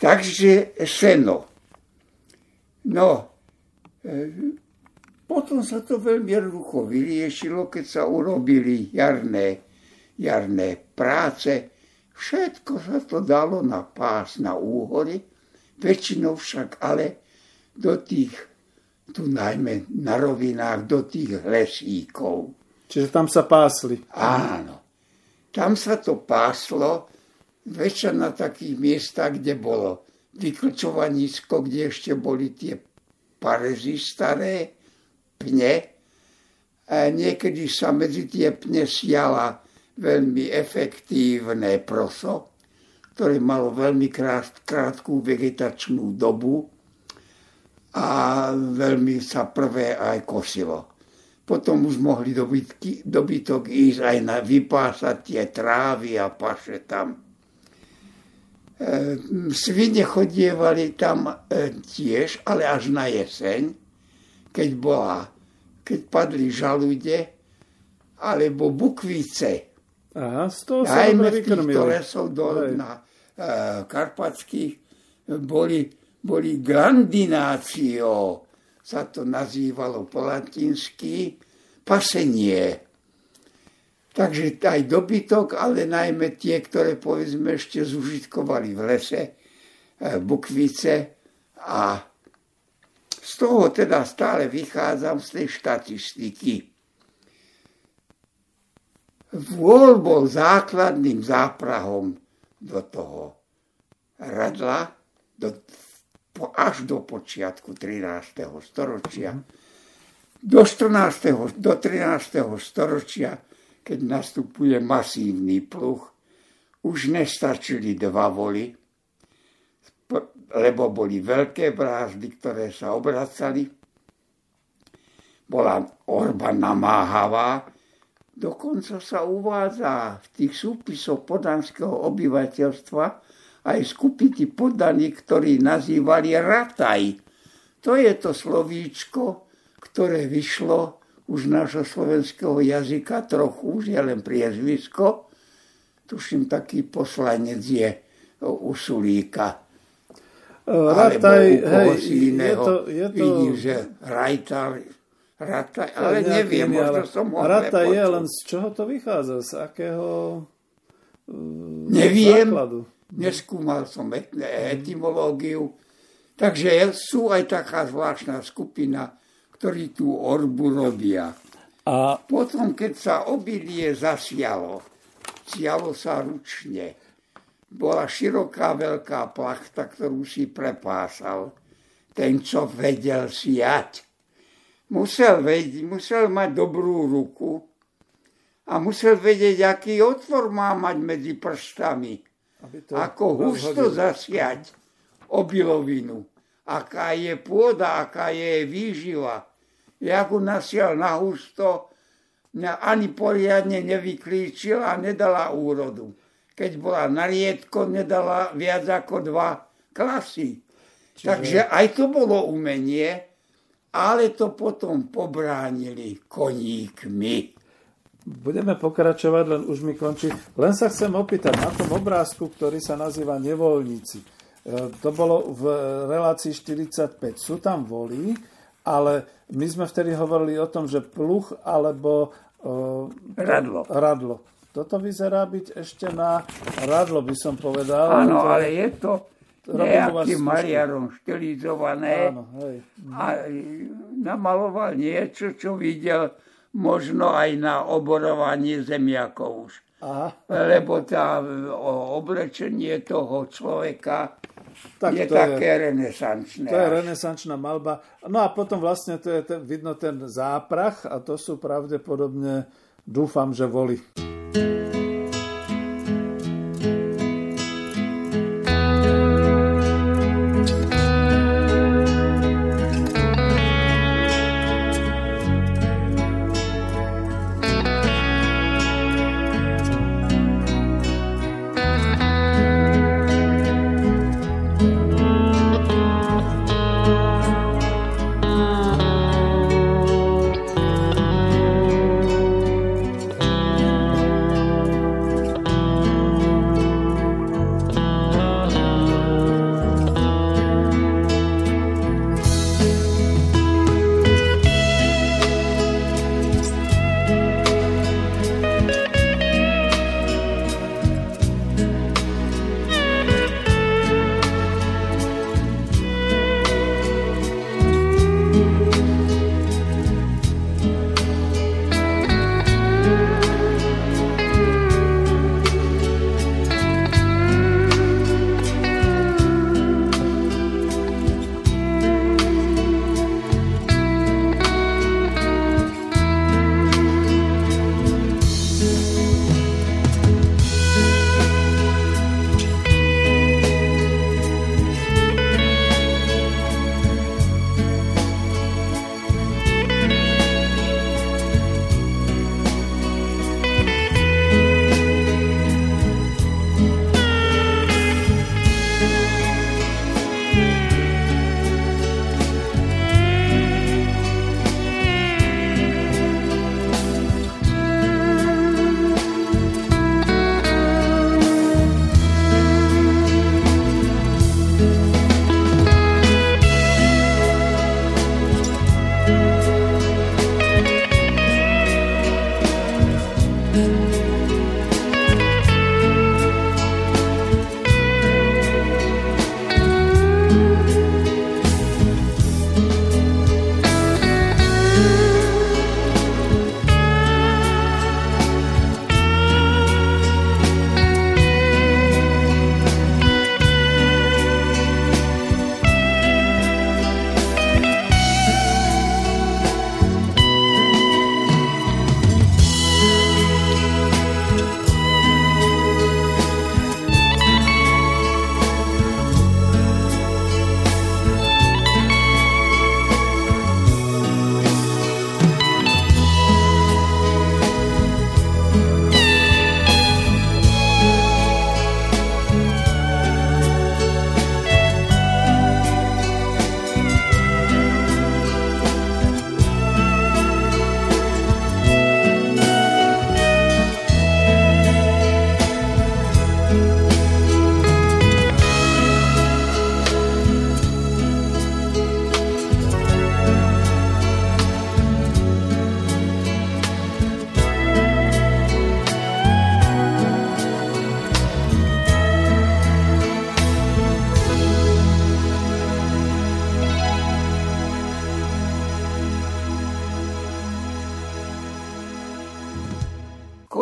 Takže seno. No, potom sa to veľmi jednoducho vyriešilo, keď sa urobili jarné, jarné práce. Všetko sa to dalo na pás, na úhory, väčšinou však ale do tých, tu najmä na rovinách, do tých lesíkov. Čiže tam sa pásli. Áno. Tam sa to páslo, väčšia na takých miestach, kde bolo vyklčovanisko, kde ešte boli tie parezy staré, pne. A niekedy sa medzi tie pne siala veľmi efektívne proso, ktoré malo veľmi krát, krátku vegetačnú dobu a veľmi sa prvé aj kosilo. Potom už mohli dobytky, dobytok ísť aj na vypásať tie trávy a paše tam. E, svine chodievali tam e, tiež, ale až na jeseň, keď bola, keď padli žalude alebo bukvice. Aha, z toho sa dobre vykrmili. Aj v lesov dole na uh, Karpatských boli, boli grandinácio, sa to nazývalo po latinsky, pasenie. Takže aj dobytok, ale najmä tie, ktoré povedzme ešte zužitkovali v lese, uh, bukvice. A z toho teda stále vychádzam z tej štatistiky. Vôľ bol základným záprahom do toho radla do, po, až do počiatku trinásteho storočia. Do, štrnásteho, do trinásteho storočia, keď nastupuje masívny pluh, už nestačili dva voly, lebo boli veľké brázdy, ktoré sa obracali. Bola orba namáhavá. Dokonca sa uvádza v tých súpisoch podanského obyvateľstva aj skupiny podaní, ktorí nazývali rataj. To je to slovíčko, ktoré vyšlo už z nášho slovenského jazyka, trochu už je len priezvisko. Tuším, taký poslanec je u Sulíka. Rataj, alebo u koho si iného. Vidím, že rajtaj... Rata, ale nejaký, neviem, ne, možno ale som ho rata nepočul. Je, len z čoho to vychádza? Z akého uh, neviem, základu? Neskúmal som et, etymológiu. Takže sú aj taká zvláštna skupina, ktorí tú orbu robia. A potom, keď sa obilie zasialo, sialo sa ručne. Bola široká, veľká plachta, ktorú si prepásal. Ten, čo vedel siať. Musel vedieť, musel mať dobrú ruku a musel vedieť, aký otvor má mať medzi prstami, ako husto zasiať obilovinu, aká je pôda, aká je výživa. Ja ho nasial na husto, ani poriadne nevyklíčila a nedala úrodu. Keď bola na riedko, nedala viac ako dva klasy. Čiže... Takže aj to bolo umenie, ale to potom pobránili koníkmi. Budeme pokračovať, len už mi končí. Len sa chcem opýtať na tom obrázku, ktorý sa nazýva Nevoľníci. To bolo v relácii štyridsaťpäť. Sú tam volí, ale my sme vtedy hovorili o tom, že pluch alebo uh, radlo. radlo. Toto vyzerá byť ešte na radlo, by som povedal. Áno, to... ale je to... nejakým maliarom štilizované. Áno, a namaloval niečo, čo videl možno aj na oborovaní zemiakov už. Aha. Lebo tá oblečenie toho človeka Tak je to také je, renesančné. To je renesančná malba. No a potom vlastne to je ten, vidno ten záprach a to sú pravdepodobne, dúfam, že voli.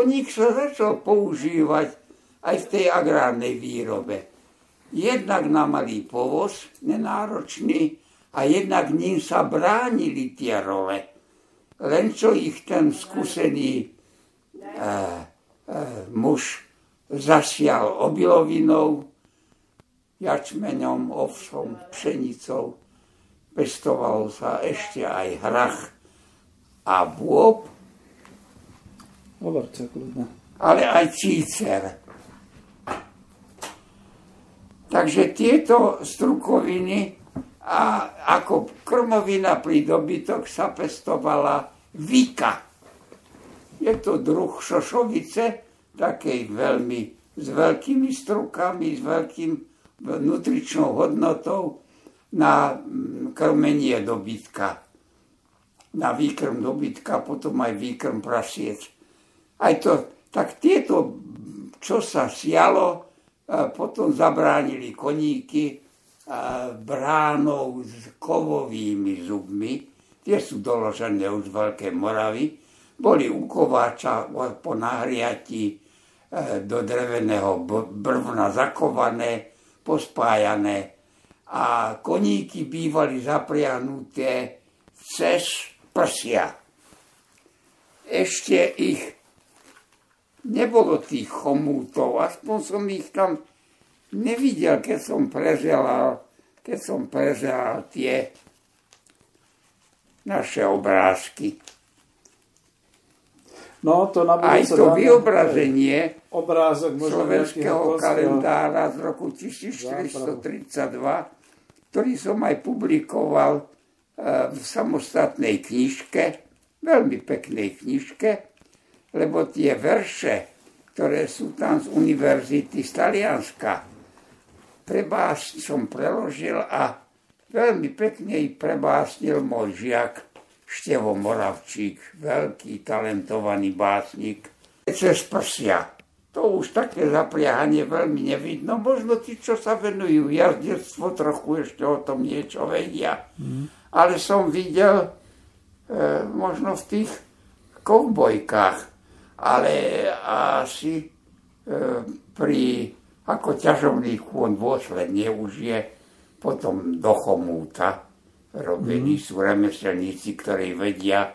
Koník sa začal používať aj v tej agrárnej výrobe. Jednak na malý povoz, nenáročný, a jednak ním sa bránili tie role. Len čo ich ten skúsený eh, eh, muž zasial obilovinou, jačmeňom, ovsom, pšenicou, pestoval sa ešte aj hrach a bôb, ale aj cícer. Takže tieto strukoviny a ako krmovina pri dobytok sa pestovala vika. Je to druh šošovice, takej veľmi, s veľkými strukami, s veľkým nutričnou hodnotou na krmenie dobytka. Na výkrm dobytka, potom aj výkrm prasiec. Aj to, tak tieto, čo sa sialo, potom zabránili koníky bránou s kovovými zubmi. Tie sú doložené už z Veľkej Moravy. Boli u kováča po nahriati do dreveného brvna zakované, pospájané a koníky bývali zapriahnuté cez prsia. Ešte ich nebolo tých chomútov, aspoň som ich tam nevidel, keď som prezeral, keď som prezeral tie naše obrázky. No, to aj to vyobrazenie slovenského kalendára z roku tisícštyristotridsaťdva, ktorý som aj publikoval v samostatnej knižke, veľmi peknej knižke, lebo tie verše, ktoré sú tam z univerzity z Talianska, prebásť som preložil a veľmi pekne ich prebásnil môj žiak Števo Moravčík, veľký talentovaný básnik. Cez prsia. To už také zapriahanie veľmi nevidno. Možno tí, čo sa venujú jazdectvu, trochu ešte o tom niečo vedia. Mm. Ale som videl e, možno v tých kovbojkách, ale asi e, pri ako ťažovný kôň dôsledne už je potom do chomúta. Robení sú remeselníci, ktorí vedia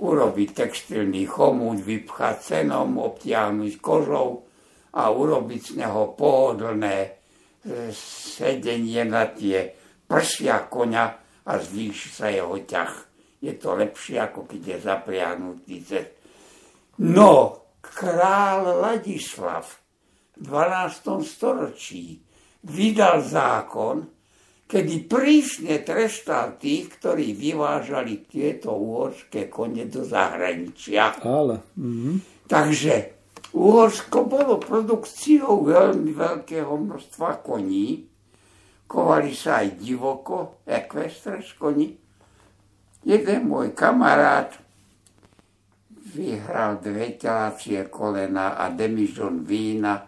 urobiť textilný chomúť, vypchať cenom, obtiahnuť kožou a urobiť z neho pohodlné sedenie na tie prsia konia a zvýši sa jeho ťah. Je to lepšie, ako keď je zapriahnutý cez. No, král Ladislav v dvanástom storočí vydal zákon, kedy prísne trestal tých, ktorí vyvážali tieto uhorské kone do zahraničia. Ale, mm-hmm. Takže Uhorsko bolo produkciou veľmi veľkého množstva koní. Kovali sa aj divoko, equestres koní. Jeden môj kamarát vyhral dve telácie kolena a demižon vína.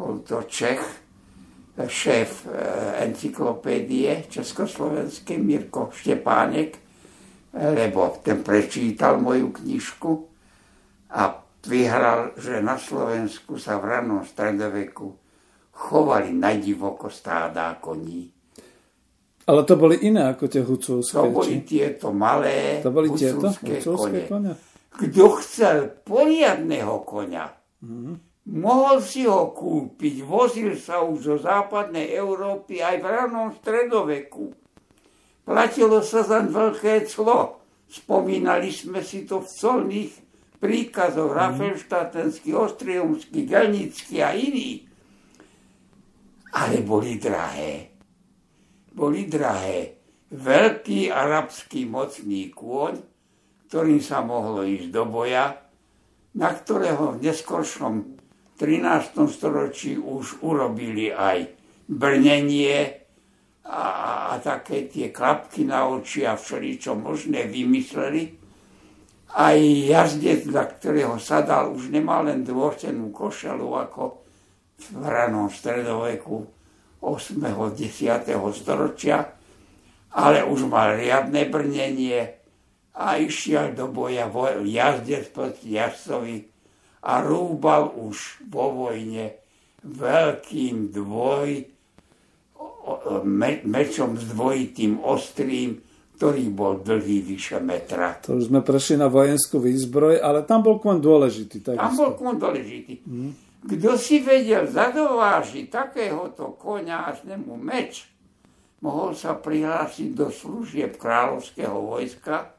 Bol to Čech. Šéf encyklopédie československej Mirko Štepánek, lebo ten prečítal moju knižku a vyhral, že na Slovensku sa v ranom stredoveku chovali najdivoko stádá koní. Ale to boli iné ako tie hucúlské? To boli tieto malé hucúlské konie. Kto chcel poriadného konia, mm-hmm. mohol si ho kúpiť, vozil sa už zo západnej Európy aj v ranom stredoveku. Platilo sa za veľké clo. Spomínali sme si to v colných príkazoch mm. Rafelštátenský, Ostrihomský, Gelnický a iný. Ale boli drahé. Boli drahé. Veľký arabský mocný kôň, ktorým sa mohlo ísť do boja, na ktorého v neskoršom v trinástom storočí už urobili aj brnenie a, a také tie klapky na oči a všeličo možné vymysleli. Aj jazdec, na ktorého sadal, už nemal len dôrtenú košelu ako v ranom stredoveku ôsmeho desiateho storočia, ale už mal riadne brnenie a išiel do boja jazdec proti jazdcovi a rúbal už vo vojne veľkým dvoj, mečom s dvojitým ostrým, ktorý bol dlhý vyše metra. To už sme prešli na vojenskú výzbroj, ale tam bol kôň dôležitý. Tam isto. bol kôň dôležitý. Mm. Kto si vedel zadovážiť takéhoto koňa a s nemu meč, mohol sa prihlásiť do služieb kráľovského vojska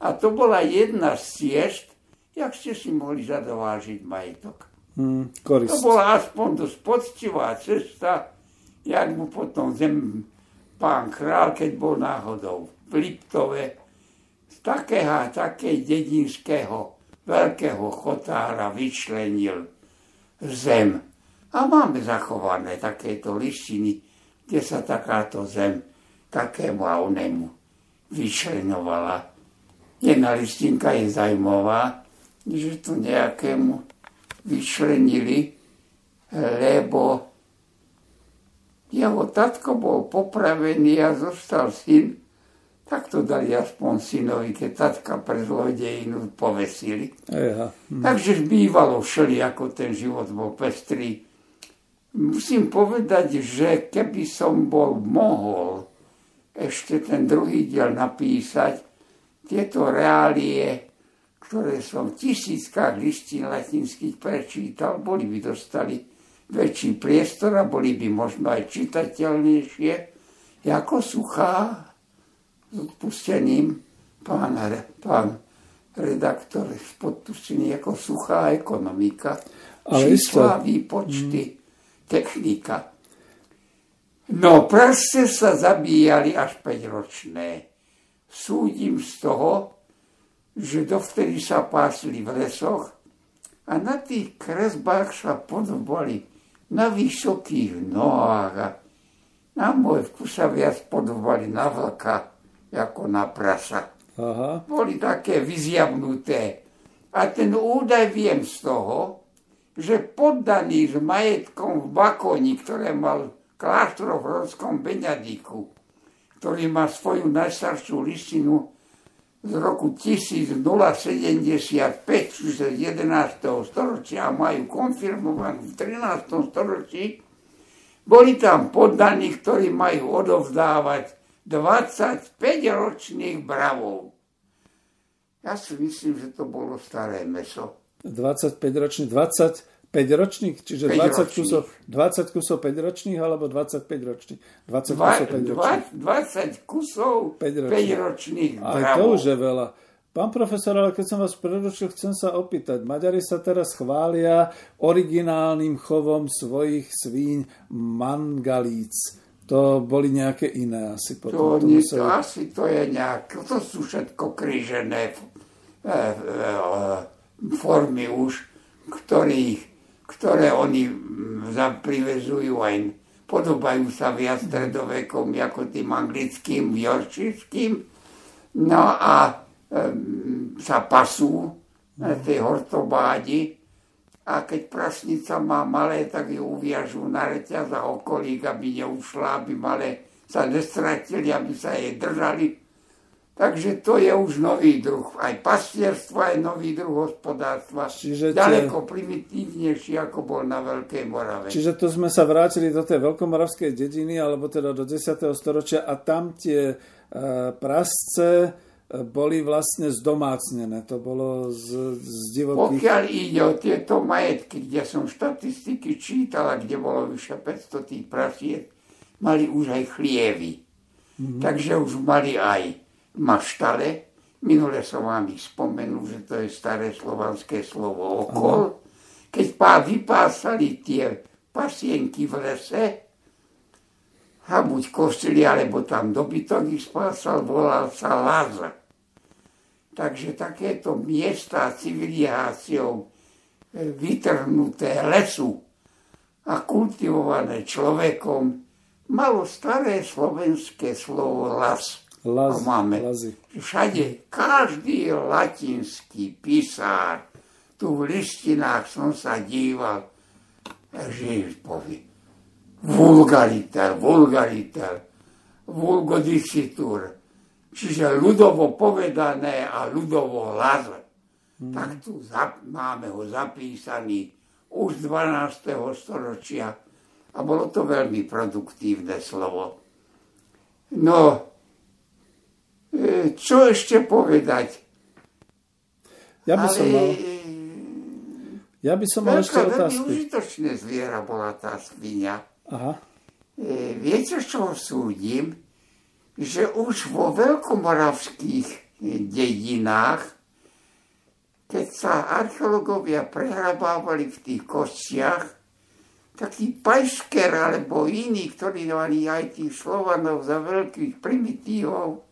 a to bola jedna z ciest, jak ste si mohli zadovážiť majetok. Hmm, to bola aspoň dosť poctivá cesta, jak mu potom zem pán král, keď bol náhodou v Liptove, z takého, takého dedinského veľkého chotára vyčlenil zem. A máme zachované takéto listiny, kde sa takáto zem takému a onemu vyčlenovala. Jedna listinka je zaujímavá, že to nejakému vyčlenili, lebo jeho tatko bol popravený a zostal syn, tak to dali aspoň synovi, keď tatka pre zlodejinu povesili. Hm. Takže bývalo všelijako, ten život bol pestrý. Musím povedať, že keby som bol mohol ešte ten druhý diel napísať, tieto reálie, ktoré som v tisíckach listín latinských prečítal, boli by dostali väčší priestor a boli by možno aj čitateľnejšie, ako suchá, s odpustením pán, pán redaktor z Potusiny, ako suchá ekonomika, čísla, výpočty, technika. No, prasce sa zabíjali až päťročné. Súdim z toho, že dovtedy sa pásli v lesoch a na tých kresbách sa podobali na vysokých nohách a na môj vkus sa viac podobali na vlka ako na prasa. Aha. Boli také vyzjavnuté. A ten údaj viem z toho, že poddaný s majetkom v Bakoni, ktoré mal kláštor v Hronskom Beňadiku, ktorý má svoju najstaršiu listinu z roku tisíc sedemdesiatpäť, čiže z jedenásteho storočia, a majú konfirmovanú v trinástom storočí, boli tam poddaní, ktorí majú odovzdávať dvadsaťpäťročných bravov. Ja si myslím, že to bolo staré meso. dvadsaťpäťročných, dvadsaťpäťročných, čiže dvadsať kusov, dvadsať kusov päťročných alebo dvadsaťpäťročných? dvadsať kusov päťročných bravov. Ale to už je veľa. Pán profesor, ale keď som vás prerušil, chcem sa opýtať. Maďari sa teraz chvália originálnym chovom svojich svíň mangalíc. To boli nejaké iné asi potom. To, to, nie, musel... to asi to je nejaké, to sú všetko krížené e, e, formy už, ktorých, ktoré oni privezujú aj podobajú sa viac stredovekom ako tým anglickým, jorčickým. No a e, sa pasú na tej hortobádi. A keď prasnica má malé, tak ju uviažú na reťaz a okolík, aby neušla, aby malé sa nestratili, aby sa jej držali. Takže to je už nový druh. Aj pastierstvo, aj nový druh hospodárstva. Čiže ďaleko tie... primitívnejší, ako bol na Veľkej Morave. Čiže tu sme sa vrátili do tej veľkomoravskej dediny, alebo teda do desiateho storočia, a tam tie e, prasce boli vlastne zdomácnené, to bolo z, z divokých... Pokiaľ ide o tieto majetky, kde som štatistiky čítal, kde bolo vyše päťsto tých prasiet, mali už aj chlievy. Mm-hmm. Takže už mali aj maštale. Minule som vám ich spomenul, že to je staré slovanské slovo okol. Aha. Keď pá, vypásali tie pasienky v lese, a buď kosili, alebo tam dobytok ich spásal, volal sa Láza. Takže takéto miesta civilizáciou vytrhnuté lesu a kultivované človekom malo staré slovenské slovo las. Las, máme lazy. Všade, každý latinský písár, tu v listinách som sa díval, že povie. Vulgariter, vulgariter, vulgodicitur, čiže ľudovo povedané a ľudovo laz. Hmm. Tak tu zap, máme ho zapísaný už z dvanásteho storočia a bolo to veľmi produktívne slovo. No, čo ešte povedať? Ja by som mal... Ja by som mal ešte otázky. Veľmi užitočné zviera bola tá sviňa. Aha. E, viete, čo súdim? Že už vo veľkomoravských dedinách, keď sa archeológovia prehrábávali v tých kostiach, taký Pajsker alebo iní, ktorí mali aj tých Slovanov za veľkých primitívov,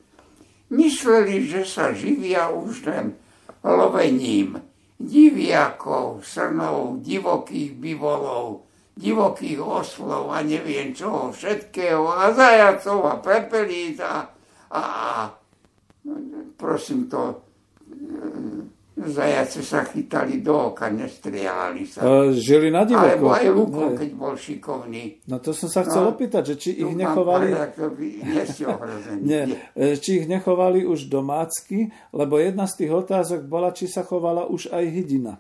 mysleli, že sa živia už len lovením diviakov, srnov, divokých bivolov, divokých oslov a neviem čoho všetkého a zajacov a prepelíc a, a, a prosím to, zajace sa chytali do oka, nestrielali sa. Žili na divoko. Alebo aj lukom, keď bol šikovný. No to som sa chcel no, opýtať, že či ich nechovali... Nie, či ich nechovali už domácky, lebo jedna z tých otázok bola, či sa chovala už aj hydina.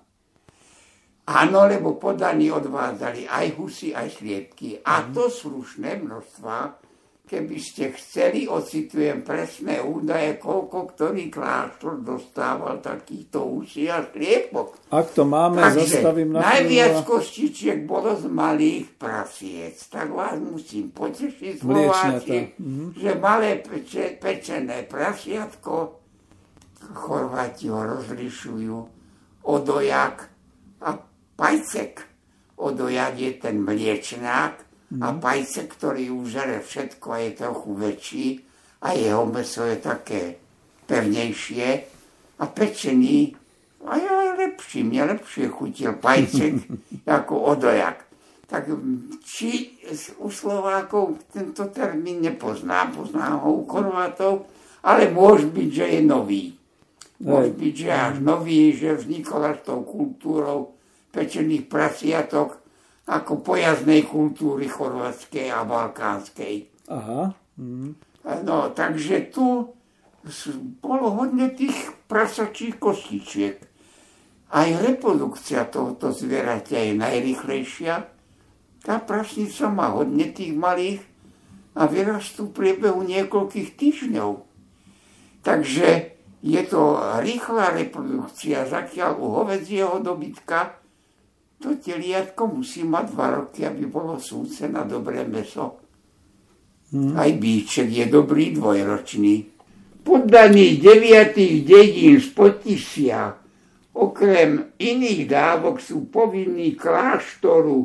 Áno, lebo podaní odvádzali aj husy, aj sliepky. A to slušné množstva, keby ste chceli, ocitujem presné údaje, koľko ktorý kláštor dostával takýchto husí a sliepok. Ak to máme, takže zastavím na chvíľu. Najviac kostičiek bolo z malých prasiec. Tak vás musím potešiť, Slováci, mhm. že malé peče, pečené prasiatko, Chorváti ho rozlišujú, odojak a pajcek. Odojak je ten mliečnák a pajcek, ktorý užere všetko a je trochu väčší a jeho mäso je také pevnejšie a pečený a je lepší, mne lepšie chutil pajcek ako odojak. Tak či u Slovákov tento termín nepoznám, poznám ho u Chorvátov, ale môže byť, že je nový. Môže byť, že až nový, že vznikol až tou kultúrou pečených prasiatok ako pojazdnej kultúry chorvátskej a balkánskej. Aha. Mm. No, takže tu bolo hodne tých prasačích kostičiek. Aj reprodukcia tohoto zvieraťa je najrychlejšia. Tá prasnica má hodne tých malých a vyrastú v priebehu niekoľkých týždňov. Takže je to rýchla reprodukcia, zakiaľ u hovedzieho dobytka to teliatko musí mať dva roky, aby bolo súce na dobré mäso. Hmm. Aj bíček je dobrý dvojročný. Poddaní deviatých dedín z Potisia, okrem iných dávok sú povinní kláštoru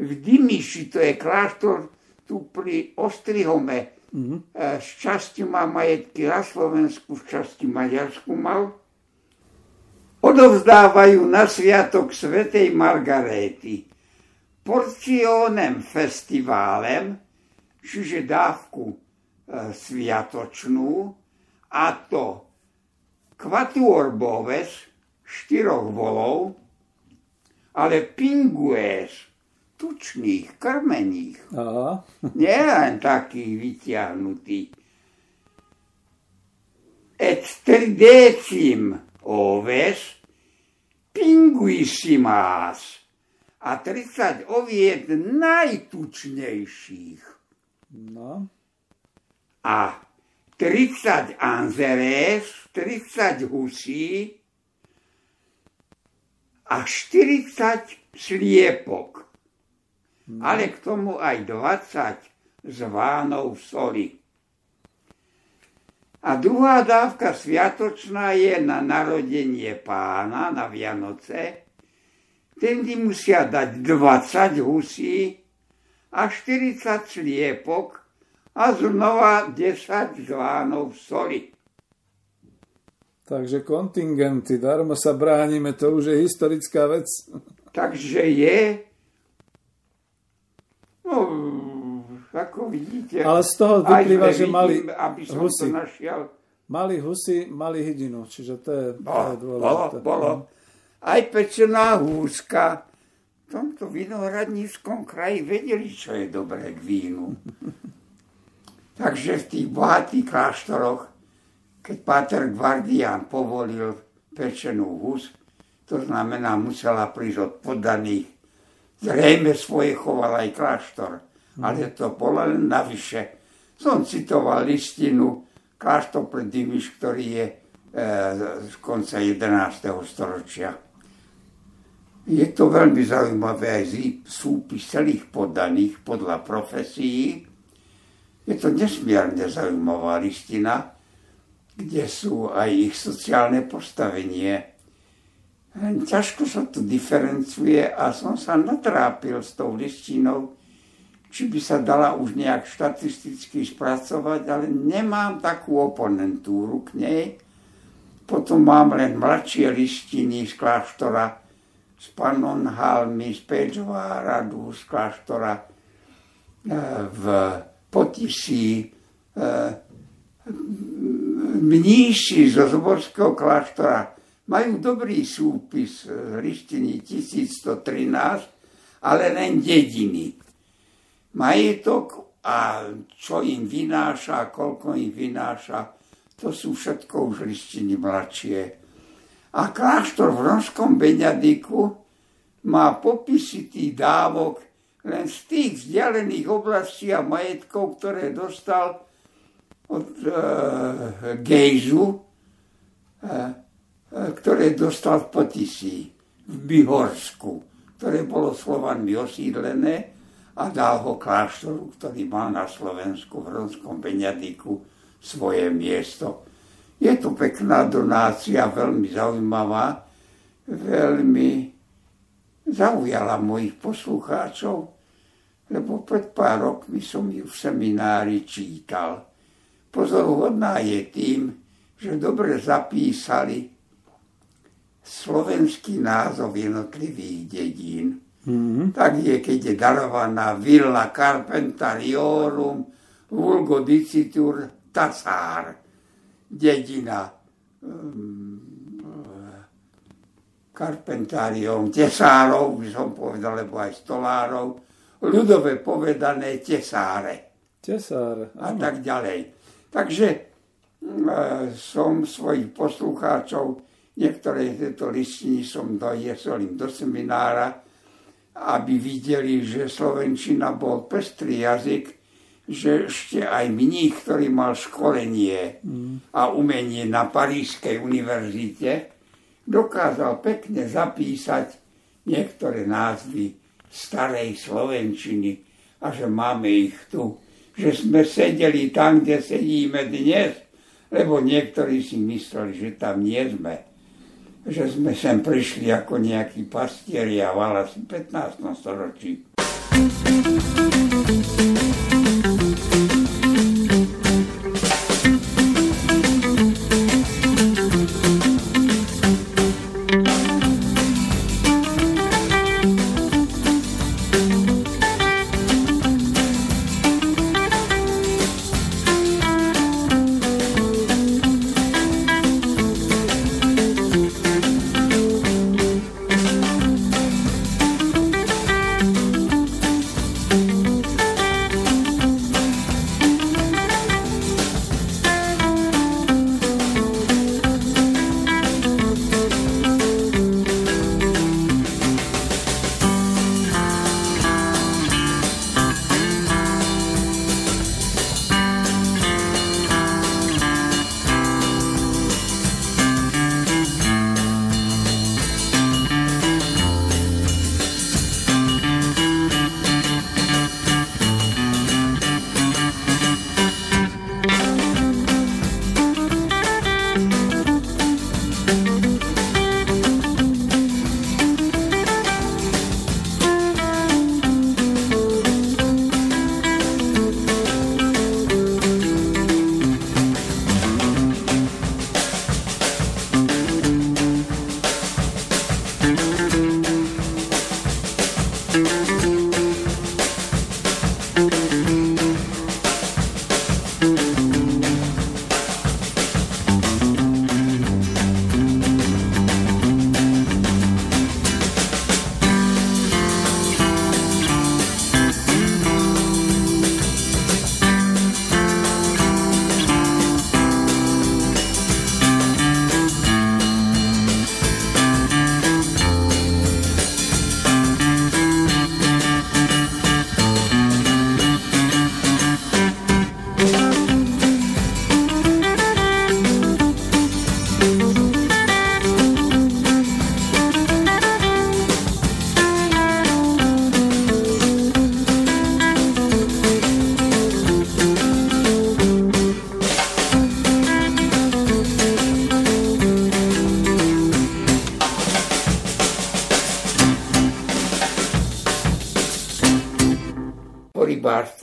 v Dymiši, to je kláštor tu pri Ostrihome. Mm-hmm. Z časti má majetky na Slovensku, z časti Maďarsku mal. Odovzdávajú na sviatok svätej Margaréty porciónem festiválem, čiže dávku e, sviatočnú, a to kvatuorboves, štyroch volov, ale pingues, tučných, krmených. Aha. Nie len takých vyťahnutých. Et tridecim oves pinguissimas a tridsať oviec najtučnejších. No. A tridsať anzeres, tridsať husí a štyridsať sliepok. Ale k tomu aj dvadsať zvánov soli. A druhá dávka sviatočná je na narodenie Pána, na Vianoce. Tedy musia dať dvadsať husí a štyridsať sliepok a znova desať zvánov soli. Takže kontingenty, darmo sa bránime, to už je historická vec. Takže je... No, ako vidíte, ale z toho vyplýva, že mali husy. Mali husy, mali hydinu, čiže to je, je dôležité. Bolo, bolo. Aj pečená húska. V tomto vinohradníckom kraji vedeli, čo je dobré k vínu. Takže v tých bohatých kláštoroch, keď páter Gvardián povolil pečenú hus, to znamená, musela prísť od poddaných. Zrejme svoje choval aj kláštor, ale to bolo len navyše. Som citoval listinu Kláštor Pry Dýmiš, ktorý je e, z konca jedenásteho storočia. Je to veľmi zaujímavé aj súpis celých poddaných podľa profesií. Je to nesmierne zaujímavá listina, kde sú aj ich sociálne postavenie. Ťažko sa to diferencuje a som sa natrápil s tou listinou, či by sa dala už nejak štatisticky spracovať, ale nemám takú oponentúru k nej. Potom mám len mladšie listiny z kláštora, z Panonhalmi, z Pečváradu, z kláštora v Potisí, mníši zo Zborského kláštora. Majú dobrý súpis z listiny tisíc stotrinásť, ale len dediny. Majetok a čo im vynáša, koľko im vynáša, to sú všetko už listiny mladšie. A kláštor v Hronskom Beňadiku má popisy tých dávok len z tých vzdialených oblastí a majetkov, ktoré dostal od e, Gejzu, e, ktoré dostal v Potisí, v Bihorsku, ktoré bolo Slovanmi osídlené, a dal ho kláštoru, ktorý má na Slovensku v Hronskom Beňadiku svoje miesto. Je to pekná donácia, veľmi zaujímavá, veľmi zaujala mojich poslucháčov, lebo pred pár rokmi som ju v seminári čítal. Pozoruhodná je tým, že dobre zapísali slovenský názov jednotlivých dedín. Mm-hmm. Tak je, keď je darovaná Villa Carpentariorum Vulgodicitur Tassar, dedina um, Carpentarium tesárov, by som povedal, lebo aj stolárov, ľudové povedané tesáre. Tesáre, a tak ďalej. Takže e, som svojich poslucháčov, niektoré tieto listiny som dojesol im do seminára, aby videli, že slovenčina bol pestrý jazyk, že ešte aj mních, ktorý mal školenie mm. a umenie na Parížskej univerzite, dokázal pekne zapísať niektoré názvy starej slovenčiny a že máme ich tu. Že sme sedeli tam, kde sedíme dnes, lebo niektorí si mysleli, že tam nie sme. Že sme sem prišli ako nejakí pastieri a valas v pätnástom storočí.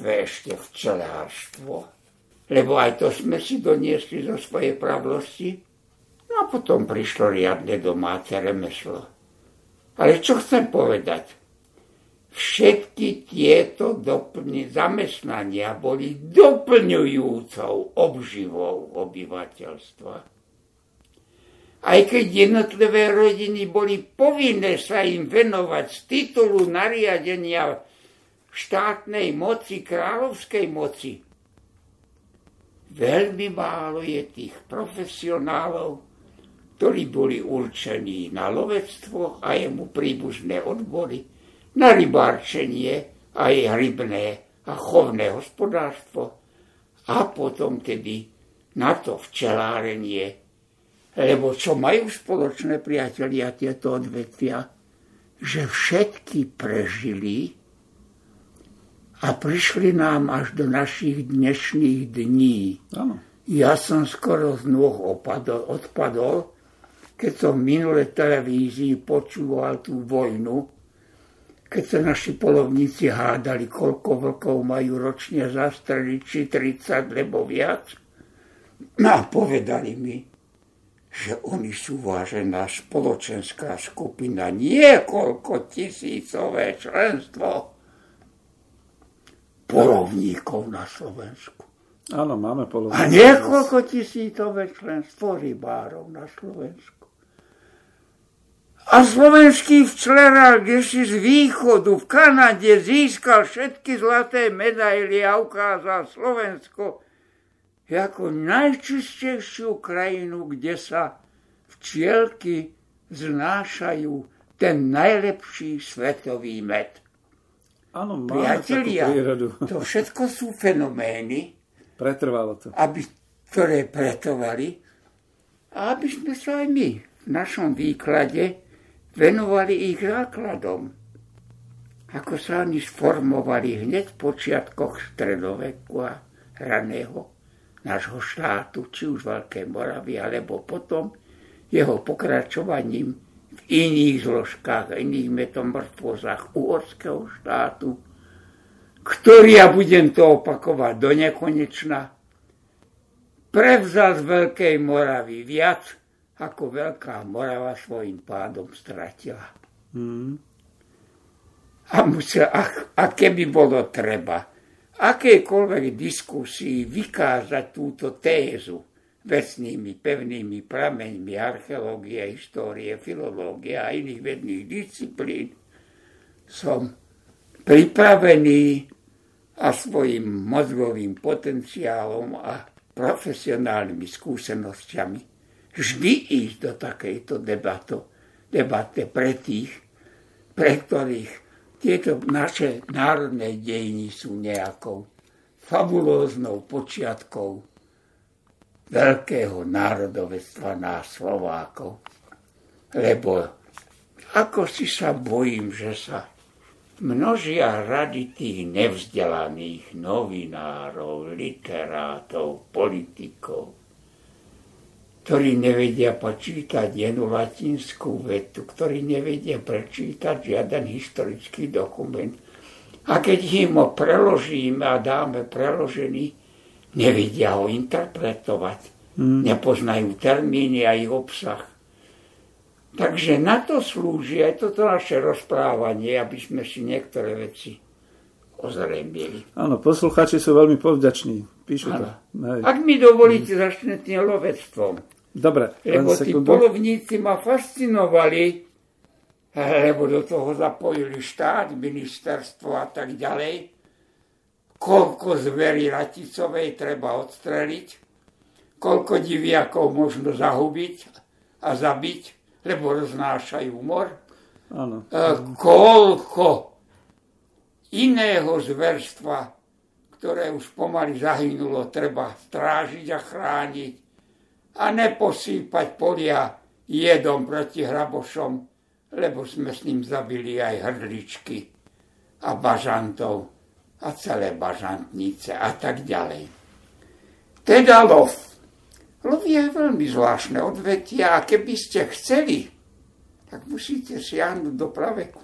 Ešte včelárstvo, lebo aj to sme si doniesli zo svojej pravlosti. No a potom prišlo riadne domáce remeslo. Ale čo chcem povedať? Všetky tieto doplny zamestnania boli doplňujúcou obživou obyvateľstva. Aj keď jednotlivé rodiny boli povinné sa im venovať z titulu nariadenia štátnej moci, kráľovskej moci. Veľmi málo je tých profesionálov, ktorí boli určení na lovectvo a jemu príbuzné odbory, na rybárčenie a jej rybné a chovné hospodárstvo a potom tedy na to včelárenie. Lebo čo majú spoločné, priatelia, tieto odvetvia? Že všetky prežili a prišli nám až do našich dnešných dní. Ano. Ja som skoro z nôh odpadol, keď som minulé televízii počúval tú vojnu, keď sa naši polovníci hádali, koľko vlkov majú ročne zastreliť, či tridsať, lebo viac. A povedali mi, že oni sú, vážená, spoločenská skupina, niekoľko tisícové členstvo polovníkov na Slovensku. Áno, máme polovníkov. A niekoľko tisícové členstvo rybárov na Slovensku. A slovenský včelár, kdežsi z východu, v Kanade, získal všetky zlaté medaily a ukázal Slovensko ako najčistejšiu krajinu, kde sa včielky znášajú ten najlepší svetový med. Áno, máme. Priatelia, to všetko sú fenomény, pretrvalo to. Aby, ktoré pretovali, aby sme sa aj my v našom výklade venovali ich základom, ako sa oni sformovali hneď v počiatkoch stredoveku a raného nášho štátu, či už Veľkej Moravy, alebo potom jeho pokračovaním v iných zložkách, iných metamorfózach uhorského štátu, ktorý, ja budem to opakovať do nekonečna, prevzal z Veľkej Moravy viac, ako Veľká Morava svojím pádom stratila. Hmm. A, musel, a, a keby bolo treba akejkoľvek diskusii vykázať túto tézu vecnými, pevnými prameňmi archeológie, histórie, filológie a iných vedných disciplín, som pripravený a svojim mozgovým potenciálom a profesionálnymi skúsenosťami vždy ísť do takejto debato, debate pre tých, pre ktorých tieto naše národné dejiny sú nejakou fabulóznou počiatkou veľkého národovectva nás Slovákov. Lebo ako si sa bojím, že sa množia rady tých nevzdelaných novinárov, literátov, politikov, ktorí nevedia počítať jednu latinskú vetu, ktorí nevedia prečítať žiaden historický dokument. A keď im ho preložíme a dáme preložený, nevedia ho interpretovať. Hmm. Nepoznajú termíny a ich obsah. Takže na to slúži aj toto naše rozprávanie, aby sme si niektoré veci ozremili. Áno, poslucháči sú veľmi povďační. Píšu to. Ak mi dovolíte, začne tým lovectvom. Dobre, lebo tí polovníci ma fascinovali, lebo do toho zapojili štát, ministerstvo a tak ďalej. Koľko zverí laticovej treba odstreliť, koľko diviakov možno zahubiť a zabiť, lebo roznášajú mor. Áno. Koľko iného zverstva, ktoré už pomaly zahynulo, treba strážiť a chrániť. A neposýpať polia jedom proti hrabošom, lebo sme s ním zabili aj hrdličky a bažantov a celé bažantnice a tak ďalej. Teda lov. Lov je veľmi zvláštne odvetvie a keby ste chceli, tak musíte siahnuť do praveku.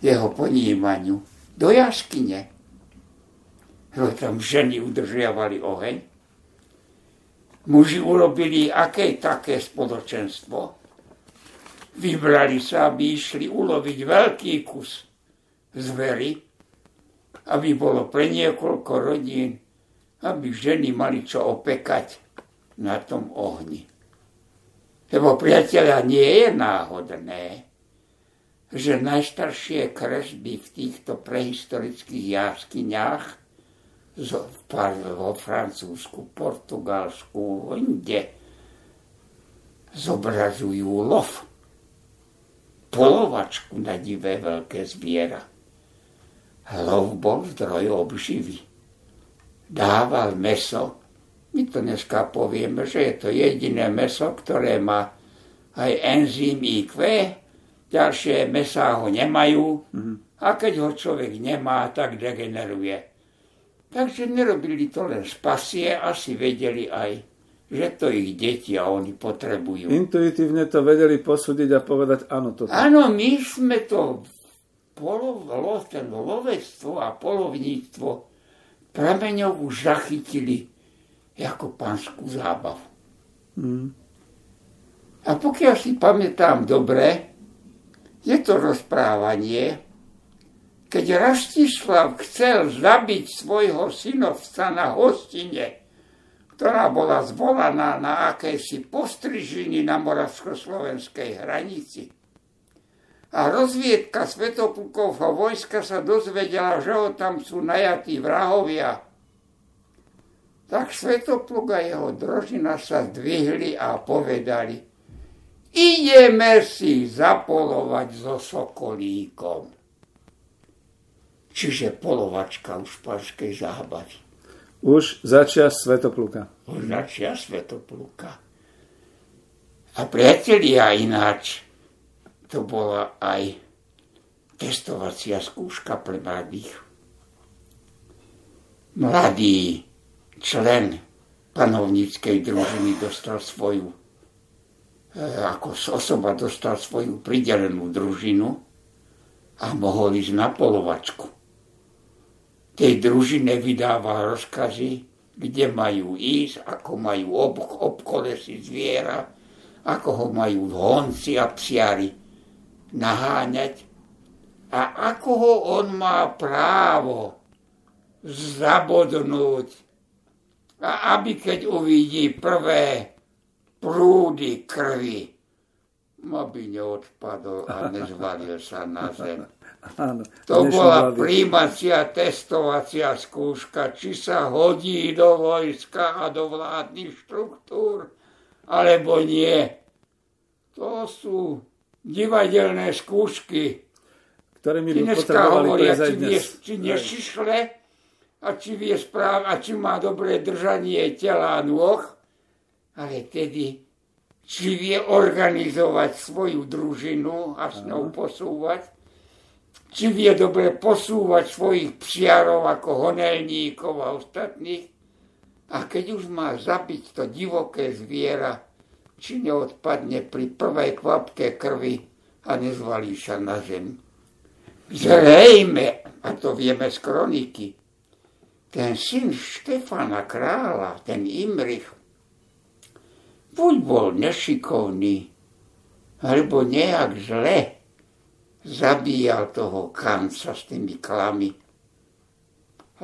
Jeho ponímaniu. Do jaskyne. Lebo tam ženy udržiavali oheň. Muži urobili aké také spoločenstvo. Vybrali sa, aby išli uloviť veľký kus zvery, aby bolo pre niekoľko rodín, aby ženy mali čo opekať na tom ohni. Lebo, priateľa, nie je náhodné, že najstaršie kresby v týchto prehistorických jaskyňách vo Francúzsku, Portugalsku, inde, zobrazujú lov. Polovačku na divé veľké zviera. Lov bol zdroj obživy. Dával mäso. My to dneska povieme, že je to jediné mäso, ktoré má aj enzym í kvé. Ďalšie mäsá ho nemajú. A keď ho človek nemá, tak degeneruje. Takže nerobili to len z pasie, asi vedeli aj, že to ich deti a oni potrebujú. Intuitívne to vedeli posúdiť a povedať áno toto. Áno, my sme to polov, lov, ten lovectvo a polovníctvo prameňov už zachytili ako panskú zábavu. Hmm. A pokiaľ si pamätám dobre, je to rozprávanie, keď Rastislav chcel zabiť svojho synovca na hostine, ktorá bola zvolaná na akejsi postrižiny na moravsko-slovenskej hranici. A rozviedka Svetoplukovho vojska sa dozvedela, že ho tam sú najatí vrahovia. Tak Svetopluk a jeho družina sa zdvihli a povedali, ideme si zapolovať so sokolíkom. Čiže polovačka už panskej zábavy. Už začia Svetopluka. Už začia Svetopluka. A priatelia, ináč, to bola aj testovacia skúška pre mladých. Mladý člen panovníckej družiny dostal svoju, ako osoba dostal svoju pridelenú družinu a mohol ísť na polovačku. Tej družine vydáva rozkazy, kde majú ísť, ako majú ob- obkolesiť zviera, ako ho majú honci a psiari naháňať a ako ho on má právo zabodnúť. A aby keď uvidí prvé prúdy krvi, aby neodpadol a nezvalil sa na zem. Áno, to bola príjmacia, testovacia skúška, či sa hodí do vojska a do vládnych štruktúr, alebo nie. To sú divadelné skúšky, ktorými by potrebovali prezaj dnes. Či nešišle a či vie správ, a či má dobré držanie tela a nôh, ale tedy, či vie organizovať svoju družinu a s ňou posúvať, či vie dobre posúvať svojich psiarov ako honelníkov a ostatných. A keď už má zabiť to divoké zviera, či neodpadne pri prvej kvapke krvi a nezvalí sa na zem. Zrejme, a to vieme z kroniky, ten syn Štefana kráľa, ten Imrich, buď bol nešikovný, alebo nejak zle zabíjal toho kanca s tými klami,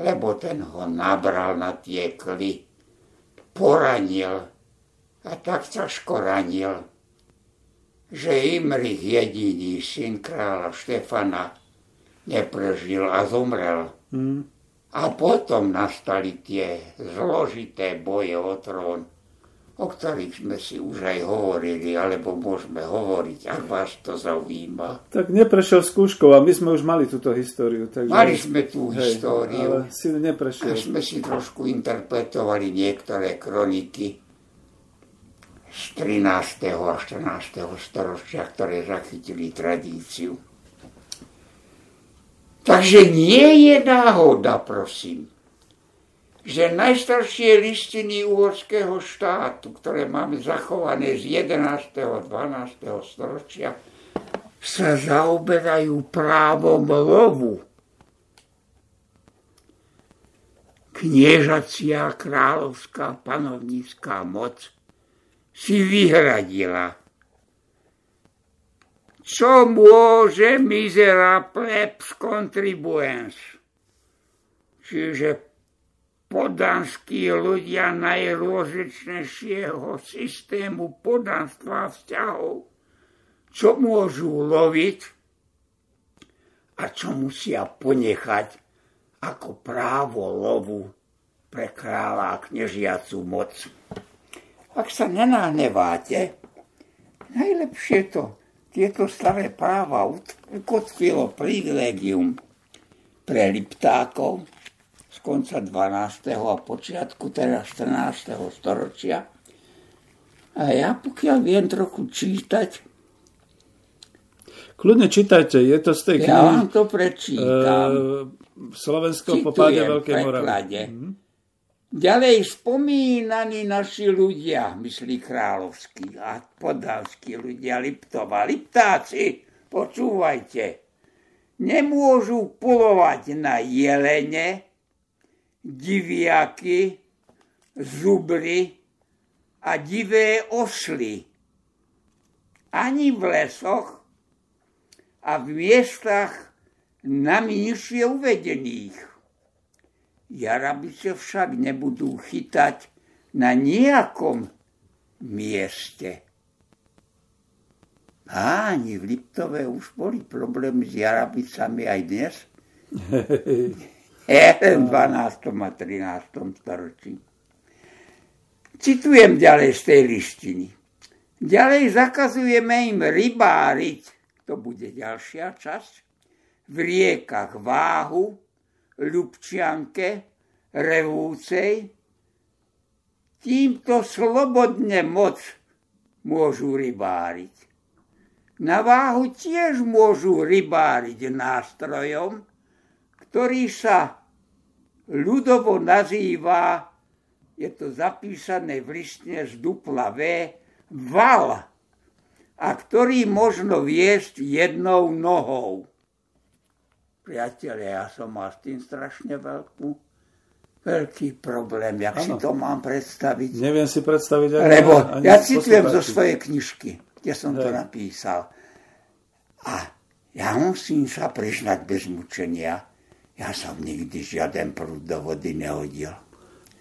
lebo ten ho nabral na tie kly, poranil a tak ťažko ranil, že Imrich, jediný syn kráľa Štefana, neprežil a zomrel. Mm. A potom nastali tie zložité boje o trón, o ktorých sme si už aj hovorili, alebo môžeme hovoriť, ak vás to zaujíma. Tak neprešiel skúškou a my sme už mali túto históriu. Takže mali sme tú hej, históriu, ale si neprešiel. A sme si trošku interpretovali niektoré kroniky z trinásteho a štrnásteho storočia, ktoré zachytili tradíciu. Takže nie je náhoda, prosím, že najstaršie listiny uhorského štátu, ktoré máme zachované z jedenásteho a dvanásteho storočia, sa zaoberajú právom lovu. Kniežacia, kráľovská, panovnícká moc si vyhradila. Čo môže mizera plebs contribuens? Čiže podanskí ľudia najrôznejšieho systému podanstva a vzťahov, čo môžu loviť a čo musia ponechať ako právo lovu pre kráľa a knežiacu moc. Ak sa nenahneváte, Najlepšie to tieto staré práva ukotvilo privilégium pre Liptákov z konca dvanásteho a počiatku teda štrnásteho storočia. A ja pokiaľ viem trochu čítať... Kľudne čítajte, je to z tej knihy... Ja vám to prečítam. E, Slovensko po páde Veľkej Moravy. Mm. Ďalej spomínaní naši ľudia, myslí kráľovskí a poddanskí ľudia Liptova. Liptáci, počúvajte, nemôžu polovať na jelene, diviaky, zubry a divé osly. Ani v lesoch a v miestach nami nižšie uvedených. Jarabice však nebudú chytať na nejakom mieste. Páni, v Liptove už boli problémy s jarabicami aj dnes. Jeden v dvanástom a trinástom storočí. Citujem ďalej z tej listiny. Ďalej zakazujeme im rybáriť, to bude ďalšia časť, v riekach Váhu, Ľupčianke, Revúcej. Týmto slobodne moc môžu rybáriť. Na Váhu tiež môžu rybáriť nástrojom, ktorý sa ľudovo nazýva, je to zapísané v listine z dupla V, val, a ktorý možno viesť jednou nohou. Priatelia, ja som mal s tým strašne veľkú, veľký problém. Jak ano. Si to mám predstaviť? Neviem si predstaviť. Ani lebo ani ja citujem zo svojej knižky, kde som Hej. to napísal. A ja musím sa priznať bez mučenia. Ja som nikdy žiaden prúd do vody nehodil.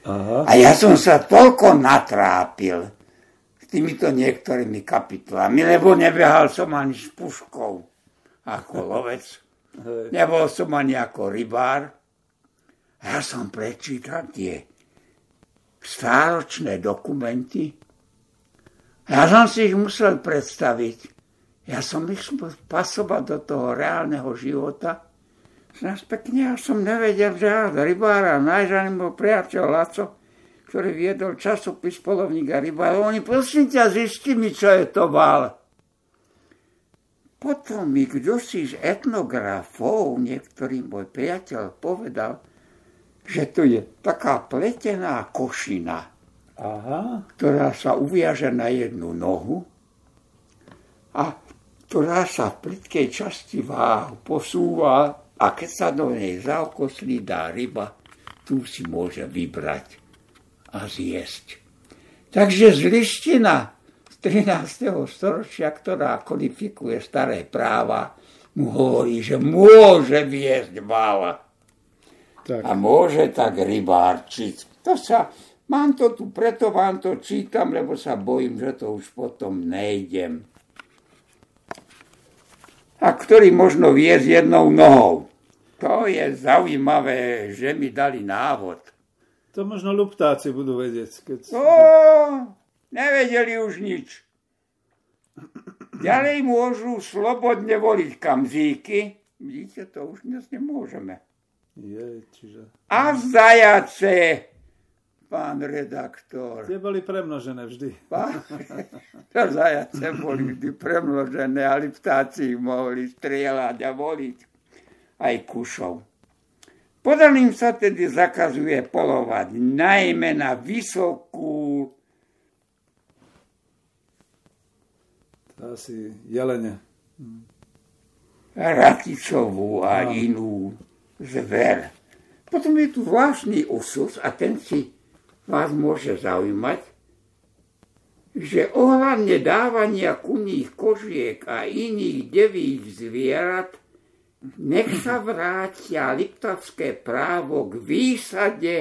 Aha. A ja som sa toľko natrápil s týmito niektorými kapitolami, lebo nebehal som ani s puškou ako lovec. Nebol som ani ako rybár. Ja som prečítal tie stáročné dokumenty. Ja som si ich musel predstaviť. Ja som ich pasovať do toho reálneho života. Znáš pekne, ja som nevedel, že ja rybára nájsť, ani môj priateľ Laco, ktorý viedol časopis Polovník a rybár. Oni, prosím ťa, zisti mi, čo je to val. Potom mi kdosi z etnografov, niektorý môj priateľ, povedal, že to je taká pletená košina, Aha. ktorá sa uviaže na jednu nohu a ktorá sa v plitkej časti váhu posúva a keď sa do nej zaokoslí dá ryba, tu si môže vybrať a zjesť. Takže z listina trinásteho storočia, ktorá kodifikuje staré práva, mu hovorí, že môže viesť val. A môže tak rybárčiť. To sa, mám to tu, preto vám to čítam, lebo sa bojím, že to už potom nejdem. A ktorý možno viesť jednou nohou. To je zaujímavé, že mi dali návod. To možno Luptáci budú vedieť. Keď... To... Nevedeli už nič. Ďalej môžu slobodne voliť kamzíky. Vidíte, to už dnes nemôžeme. Je, čiže... A zajace, pán redaktor. Tie boli premnožené vždy. Pán... Zajace boli vždy premnožené a Liptáci mohli strieľať a voliť aj kušov. Podaným sa tedy zakazuje polovať najmä na vysokú asi jelene. Rakicovú a inú zver. Potom je tu vlastný úsus a ten si vás môže zaujímať, že ohľadne dávania kuných kožiek a iných devých zvierat nech sa vrátia liptavské právo k výsade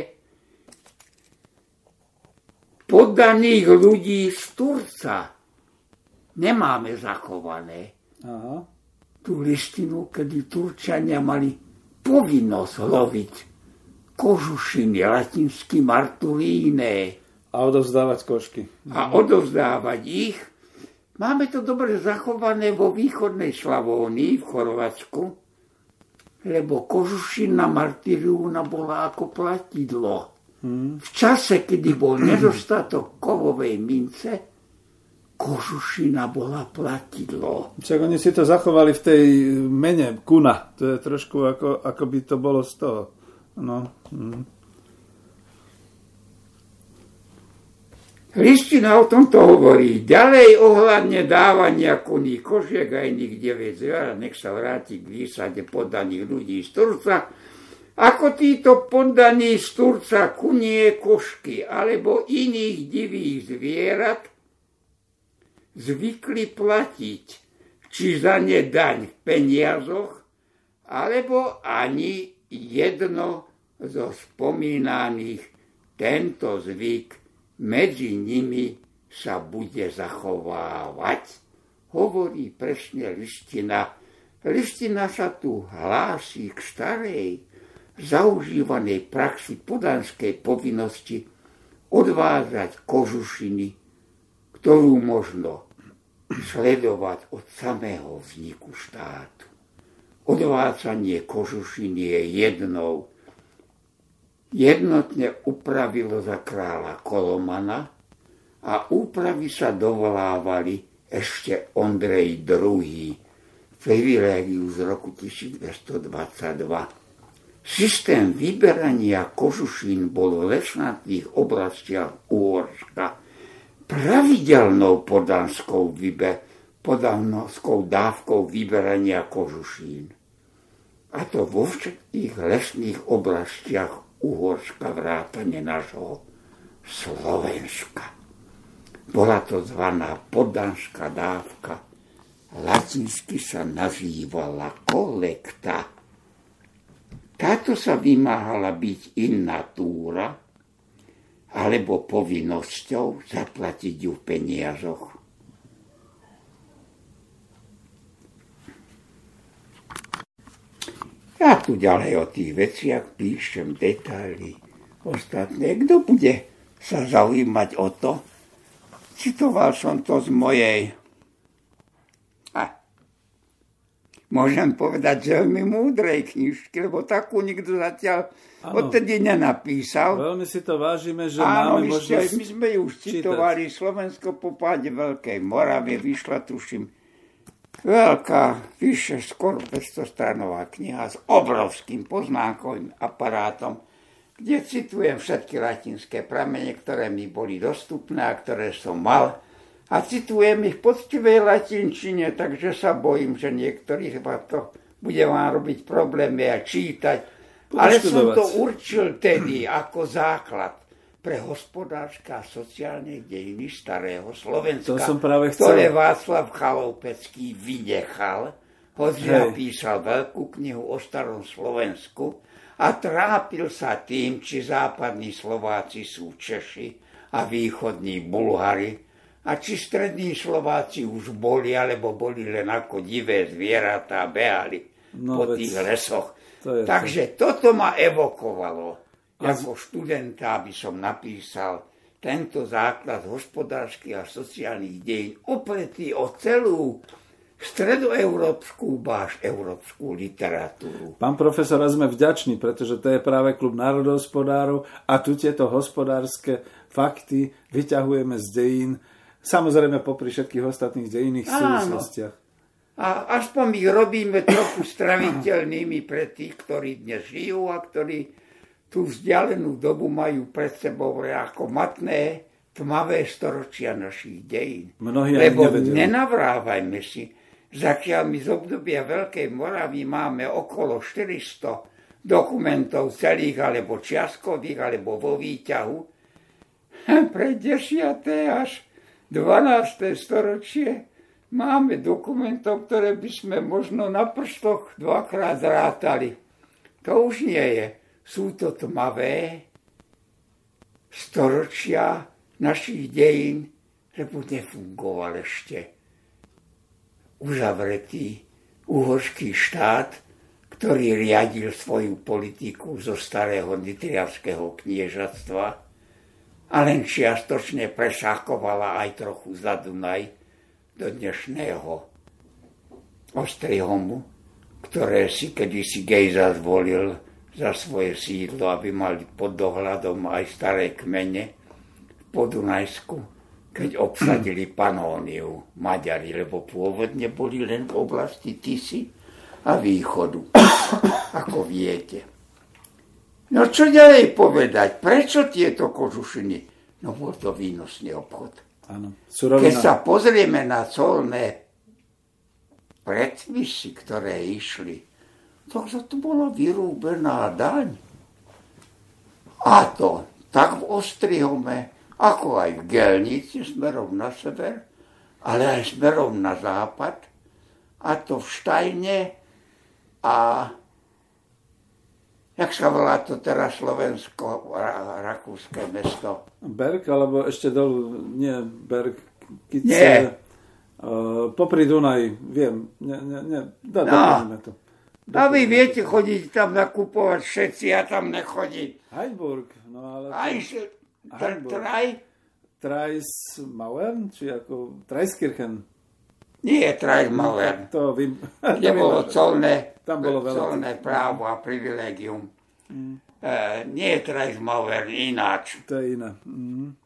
poddaných ľudí z Turca. Nemáme zachované Aha. tú listinu, kedy Turčania mali povinnosť loviť kožušiny, latinsky marturíne. A odovzdávať kožky. A odovzdávať ich Máme to dobre zachované vo východnej Slavónii, v Chorvátsku, lebo kožušina martyriúna bola ako platidlo. Hmm. V čase, kedy bol nedostatok kovovej mince, kožušina bola platidlo. Však oni si to zachovali v tej mene kuna. To je trošku ako, ako by to bolo z toho. No. Hmm. Listina o tomto hovorí. Ďalej ohľadne dávania kuní kožiek a iných deviec zviera, nech sa vráti k výsade podaných ľudí z Turca, ako títo podaní z Turca kunie kožky alebo iných divých zvierat zvykli platiť, či za ne daň v peniazoch, alebo ani jedno zo spomínaných. Tento zvyk medzi nimi sa bude zachovávať, hovorí presne listina. Listina sa tu hlási k starej, zaužívanej praxi podanskej povinnosti odvázať kožušiny, ktorú možno sledovať od samého vzniku štátu. Odvádzanie kožušiny je jednou jednotne upravilo za kráľa Kolomana a úpravy sa dovolávali ešte Ondrej druhý. Privilégiu z roku tisícdvestodvadsaťdva. Systém vyberania kožušín bol v lesnatých oblastiach Úorska pravidelnou podanskou, vybe, podanskou dávkou vyberania kožušín. A to vo všetkých lesných oblastiach Uhorska, vrátane nášho Slovenska. Bola to zvaná podanská dávka. Latinsky sa nazývala kolekta. Táto sa vymáhala byť in natura, alebo povinnosťou zaplatiť ju v peniazoch. Ja tu ďalej o tých veciach píšem detaily ostatné. Kto bude sa zaujímať o to? Citoval som to z mojej. A môžem povedať veľmi múdrej knižky, lebo takú nikto zatiaľ ano, odtedy nenapísal. Veľmi si to vážime, že áno, máme možnosť čítať. My sme ju už citovali. Slovensko po páde Veľkej Moravy vyšla, tuším, veľká, vyše skoro päťstostranová kniha s obrovským poznámkovým aparátom, kde citujem všetky latinské pramene, ktoré mi boli dostupné a ktoré som mal. A citujem ich v poctivej latinčine, takže sa bojím, že niektorých vám to bude vám robiť problémy a čítať. Ale som to určil tedy ako základ pre hospodárske a sociálne dejiny starého Slovenska, ktoré Václav Chaloupecký vynechal, hoci napísal veľkú knihu o starom Slovensku a trápil sa tým, či západní Slováci sú Češi a východní Bulhari a či strední Slováci už boli, alebo boli len ako divé zvieratá behali no, po tých lesoch. To Takže to. toto ma evokovalo. Ako študenta by som napísal tento základ hospodárskych a sociálnych dejín opretý o celú stredoeurópsku, báž európsku literatúru. Pán profesor, sme vďační, pretože to je práve Klub národohospodárov a tu tieto hospodárske fakty vyťahujeme z dejín, samozrejme popri všetkých ostatných dejinných súvislostiach. A aspoň ich robíme trochu straviteľnými pre tých, ktorí dnes žijú a ktorí tú vzdialenú dobu majú pred sebou ako matné, tmavé storočia našich dejín. Mnohí Lebo nenavrávajme si, zakiaľ my z obdobia Veľkej Moravy máme okolo štyristo dokumentov celých, alebo čiastkových, alebo vo výťahu. Pre desiate až dvanáste storočie máme dokumentov, ktoré by sme možno na prstoch dvakrát rátali. To už nie je. Sú to tmavé storočia našich dejín, lebo nefungoval ešte uzavretý uhorský štát, ktorý riadil svoju politiku zo starého nitrianského kniežatstva a len čiastočne presakovala aj trochu za Dunaj do dnešného Ostrihomu, ktoré si kedysi Gejza zvolil za svoje sídlo, aby mali pod dohľadom aj staré kmene po Dunajsku, keď obsadili Panóniu Maďari, lebo pôvodne boli len v oblasti Tisy a východu, ako viete. No čo ďalej povedať? Prečo tieto kožušiny? No bol to výnosný obchod. Áno, surovina. Keď sa pozrieme na colné predpisy, ktoré išli, to, to bola vyrúbená daň. A to tak v Ostrihome, ako aj v Gelnici smerom na sever, ale aj smerom na západ, a to v Štajne a jak sa volá to teraz slovensko-rakúske mesto? Berg, alebo ešte dolu, nie Berg, Kice. Nie. Uh, popri Dunaji, viem, ne, ne, ne, da, no. To. A vy viete chodiť tam nakupovať všetci, ja tam nechodím. Hainburg, no ale... Traj? Trajs Mauern, či ako Trajskirchen? Nie, Trajs Mauern. To vím. Nebolo colné, tam bolo colné právo a privilegium. Mm. Uh, nie Trajs Mauern, ináč. To je iná. Mm.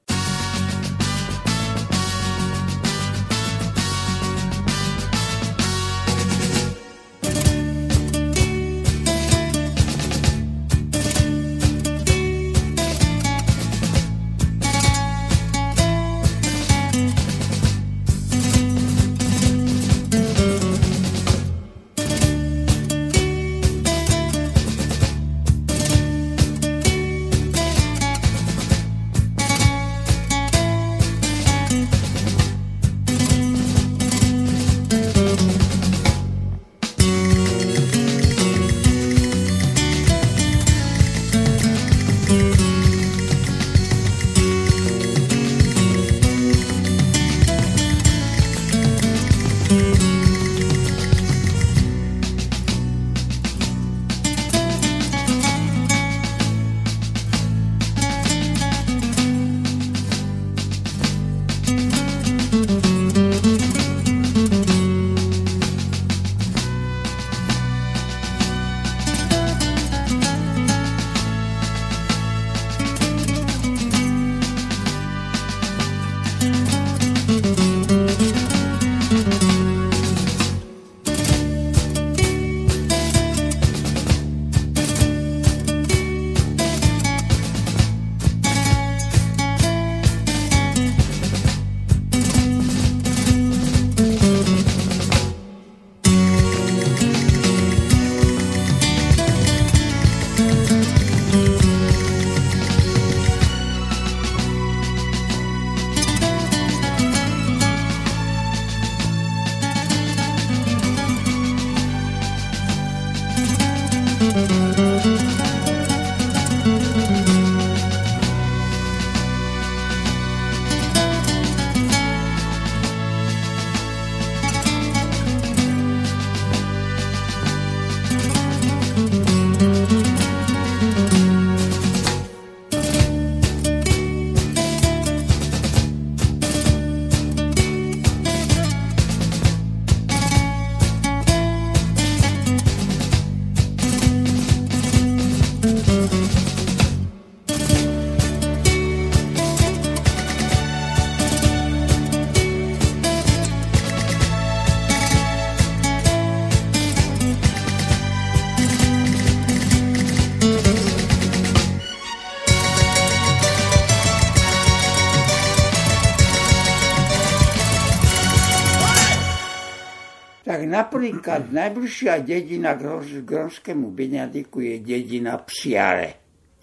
Napríklad najbližšia dedina k Hronskému Beňadiku je dedina Psiare.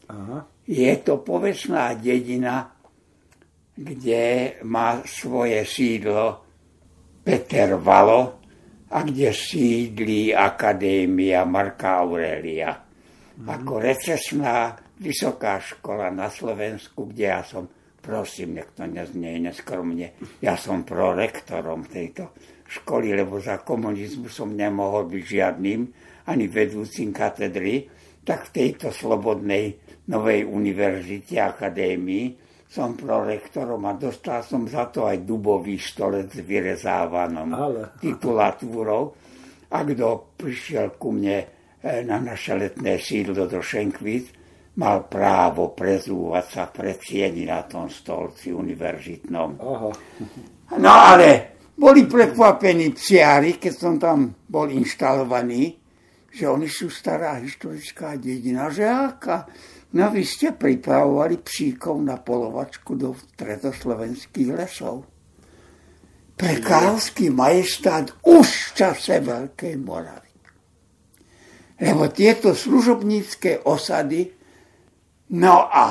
Aha. Je to povestná dedina, kde má svoje sídlo Peter Valo a kde sídlí Akadémia Marka Aurelia. Mhm. Ako recesná vysoká škola na Slovensku, kde ja som, prosím, nech to neznie neskromne, ja som prorektorom tejto školy, lebo za komunizmu som nemohol byť žiadnym, ani vedúcim katedry, tak v tejto slobodnej novej univerzite, akadémii som prorektorom a dostal som za to aj dubový štolec s vyrezávanou titulatúrou. A kto prišiel ku mne na naše letné sídlo do Šenkvíc, mal právo prezúvať sa pred sieni na tom stolci univerzitnom. Aha. No ale boli prekvapení psiári, keď som tam bol inštalovaný, že oni sú stará historická dedina, že aká. No vy ste pripravovali psíkov na polovačku do stredoslovenských lesov. Pre kráľovský majestát už v čase Veľkej Moravy. Lebo tieto služobnícke osady. No a,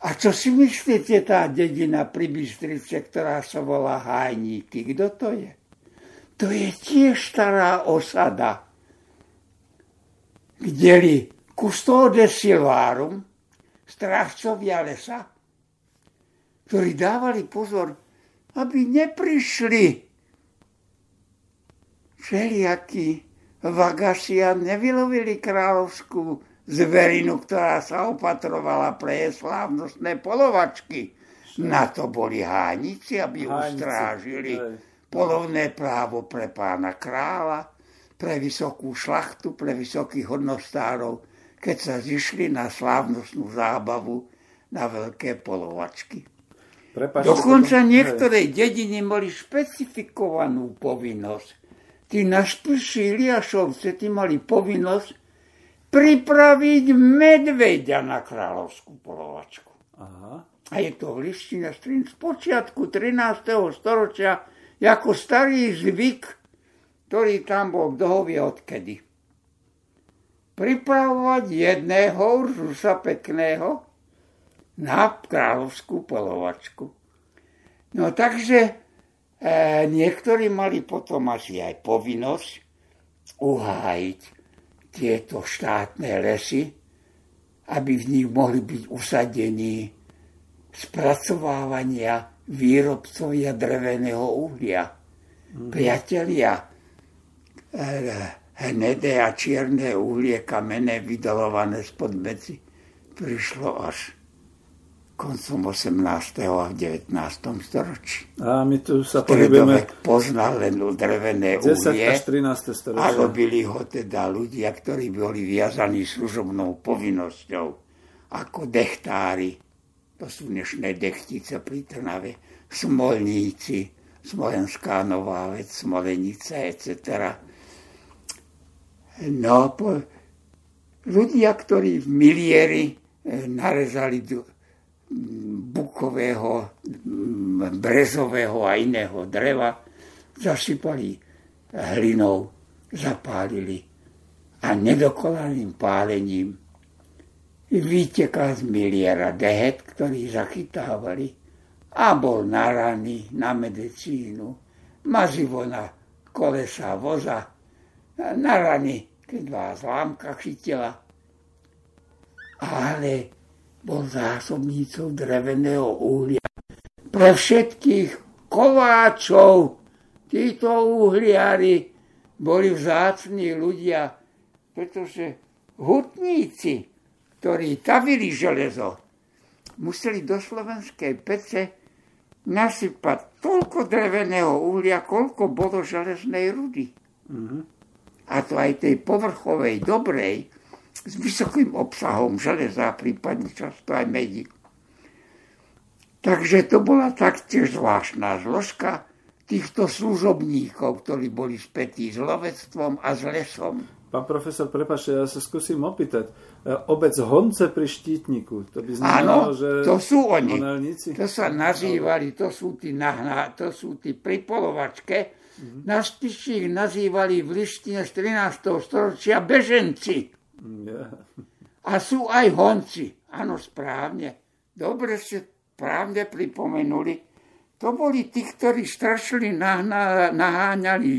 a čo si myslíte, tá dedina pri Bystrice, ktorá sa volá Hájníky? Kto to je? To je tiež stará osada, kdeli custode silvárum, strážcovia lesa, ktorí dávali pozor, aby neprišli všelijakí vagaši a nevylovili kráľovskú zverinu, ktorá sa opatrovala pre slávnostné polovačky. Na to boli hánici, aby hánici ustrážili polovné právo pre pána kráľa, pre vysokú šlachtu, pre vysokých hodnostárov, keď sa zišli na slávnostnú zábavu na veľké polovačky. Prepašte, dokonca to... niektoré dediny mali špecifikovanú povinnosť. Tí našpiši Iliášovce, tí mali povinnosť pripraviť medveďa na kráľovskú polovačku. Aha. A je to v lištine z počiatku trinásteho storočia ako starý zvyk, ktorý tam bol kto vie odkedy. Pripravovať jedného urzusa pekného na kráľovskú polovačku. No takže e, niektorí mali potom asi aj povinnosť uhájiť tieto štátne lesy, aby v nich mohli byť usadení spracovávania výrobcovia dreveného uhlia. Mm. Priatelia, e, hnedé a čierne uhlie kamenné vydolované spod medzi prišlo až koncom osemnásteho a devätnásteho storočí. A my tu sa pohybujeme... Stredovek poznal len drevené uhlie desať až trinásť storočia. A robili ho teda ľudia, ktorí boli viazaní služobnou povinnosťou, ako dechtári, to sú dnešné dechtice pri Trnave, smolníci, Smolenská Nová Vec, Smolenice, et cetera. No, po... ľudia, ktorí v milieri narezali do... bukového, brezového a iného dreva, zasypali hlinou, zapálili a nedokolaným pálením vyteká z miliera dehet, ktorý zachytávali a bol na rany, na medicínu, mazivo na kolesa voza, na rany, keď vás lámka chytila, ale bol zásobnícov dreveného uhlia. Pre všetkých kováčov títo uhliári boli vzácni ľudia, pretože hutníci, ktorí tavili železo, museli do slovenskej pece nasypať toľko dreveného uhlia, koľko bolo železnej rudy. Mm-hmm. A to aj tej povrchovej, dobrej, s vysokým obsahom železa, prípadne často aj medí. Takže to bola taktiež zvláštna zložka týchto služobníkov, ktorí boli spätí s lovectvom a s lesom. Pán profesor, prepáčte, ja sa skúsim opýtať. Obec Honce pri Štítniku, to by znamenalo, že... Áno, to sú oni. Monelníci? To sa nazývali, to sú tí, nahná, to sú tí pri polovačke. Mm-hmm. Našpiši ich nazývali v lištine z trinásteho storočia beženci. Yeah. A sú aj honci. Áno, správne. Dobre ste správne pripomenuli. To boli tí, ktorí strašili, nahná, naháňali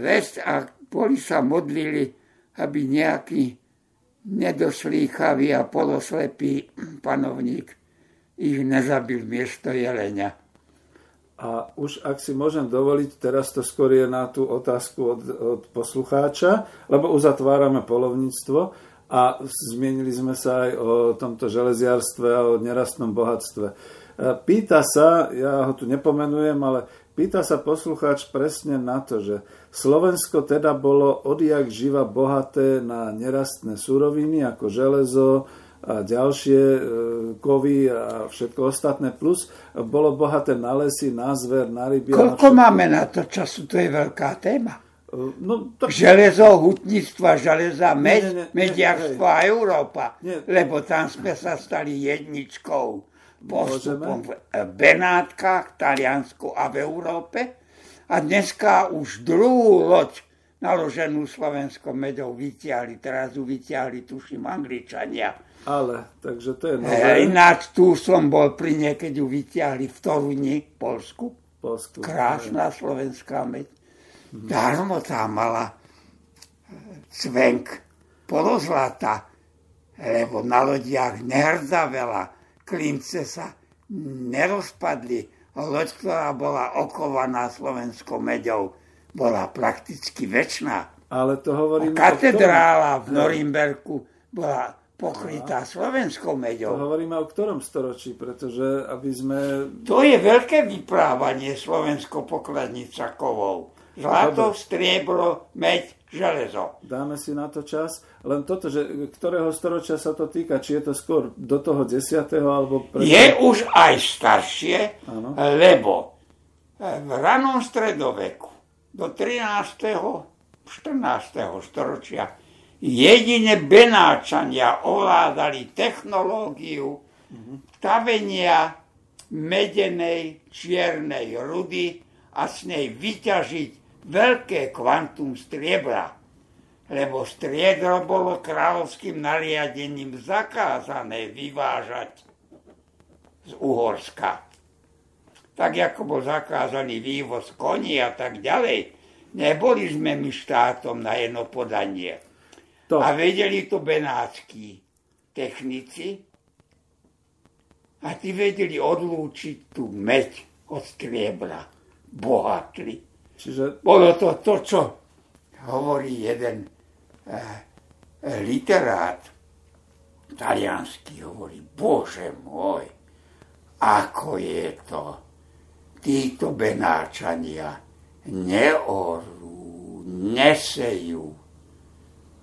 vec a boli sa modlili, aby nejaký nedoslýchavý a poloslepý panovník ich nezabil miesto jelenia. A už, ak si môžem dovoliť, teraz to skôr je na tú otázku od, od poslucháča, lebo uzatvárame polovníctvo, A zmienili sme sa aj o tomto železiarstve a o nerastnom bohatstve. Pýta sa, ja ho tu nepomenujem, ale pýta sa poslucháč presne na to, že Slovensko teda bolo odjak živa bohaté na nerastné suroviny ako železo a ďalšie kovy a všetko ostatné, plus bolo bohaté na lesy, na zver, na ryby. Koľko na máme na to času? To je veľká téma. No, tak... Železo, hutníctva, železa, med, mediarstvo a Európa, nie, lebo tam sme sa stali jedničkou postupom môžeme? V Benátkach, Taliansku a v Európe. A dneska už druhú loď naloženú slovenskou medou vytiahli, teraz ju vytiahli, tuším, Angličania. Ale, takže to je nové. Ináč tu som bol pri niekedy ju vytiahli v Toruni, Poľsku. Poľsku. Krásna slovenská med. Dármo tá mala cvenk polozlata, lebo na lodiach nehrdavela, klince sa nerozpadli. Loď, ktorá bola okovaná slovenskou meďou, bola prakticky večná. Ale to hovoríme o katedrála v Norimberku bola pokrytá slovenskou meďou. To hovoríme o ktorom storočí, pretože aby sme... To je veľké vyprávanie Slovensko-pokladnica kovov. Zlato, striebro, meď, železo. Dáme si na to čas. Len toto, že ktorého storočia sa to týka, či je to skôr do toho desiateho alebo... Preto... Je už aj staršie, ano. Lebo v ranom stredoveku do trinásteho štrnásteho storočia jedine Benáčania ovládali technológiu stavenia medenej čiernej rudy a s nej vyťažiť veľké kvantum striebra, lebo striebro bolo kráľovským nariadením zakázané vyvážať z Uhorska. Tak ako bol zakázaný vývoz koní a tak ďalej, neboli sme my štátom na jedno podanie. To. A vedeli to benátsky technici a tí vedeli odlúčiť tú meď od striebra. Bohatli. Čiže... Bolo to to, čo hovorí jeden eh, literát taliansky, hovorí, Bože môj, ako je to, títo Benáčania neorú, nesejú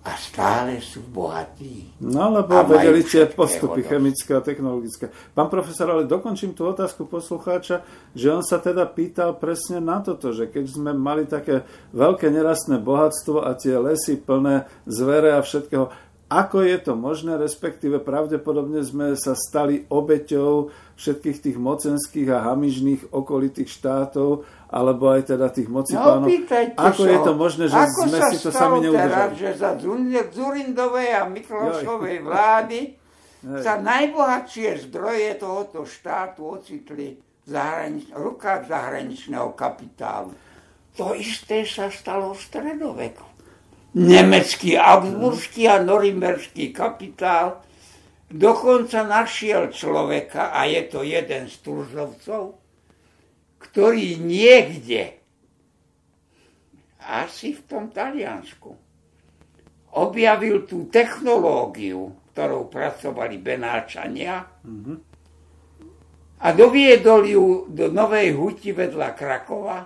a stále sú bohatí. No lebo vedeli tie postupy vodosti. Chemické a technologické. Pán profesor, ale dokončím tú otázku poslucháča, že on sa teda pýtal presne na toto, že keď sme mali také veľké nerastné bohatstvo a tie lesy plné zvere a všetkého, ako je to možné, respektíve pravdepodobne sme sa stali obeťou všetkých tých mocenských a hamižných okolitých štátov, alebo aj teda tých mocipánov. No, ako je to možné, že sme si to sami neudržali? Ako sa stalo teraz, že za Dzurindovej a Miklošovej vlády sa najbohatšie zdroje tohoto štátu ocitli v, zahranič- v rukách zahraničného kapitálu. To isté sa stalo v stredoveku. Nemecký, augsburský a norimberský kapitál dokonca našiel človeka, a je to jeden z Turzovcov, ktorý niekde, asi v tom Taliansku, objavil tú technológiu, ktorou pracovali Benáčania mm-hmm. a doviedol ju do Novej Huti vedľa Krakova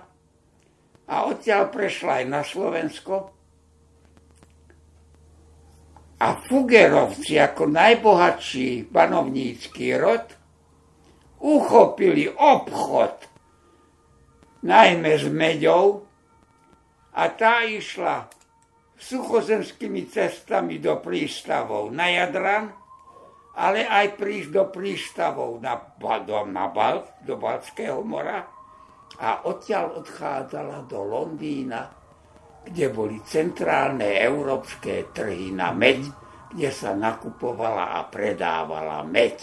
a odtiaľ prešla aj na Slovensko. A Fugerovci ako najbohatší panovnícky rod uchopili obchod najmä s meďou a tá išla suchozemskými cestami do prístavov na Jadran, ale aj prísť do prístavov na, do, na Bal, do Baltského mora a odtiaľ odchádzala do Londýna, kde boli centrálne európske trhy na meď, kde sa nakupovala a predávala meď.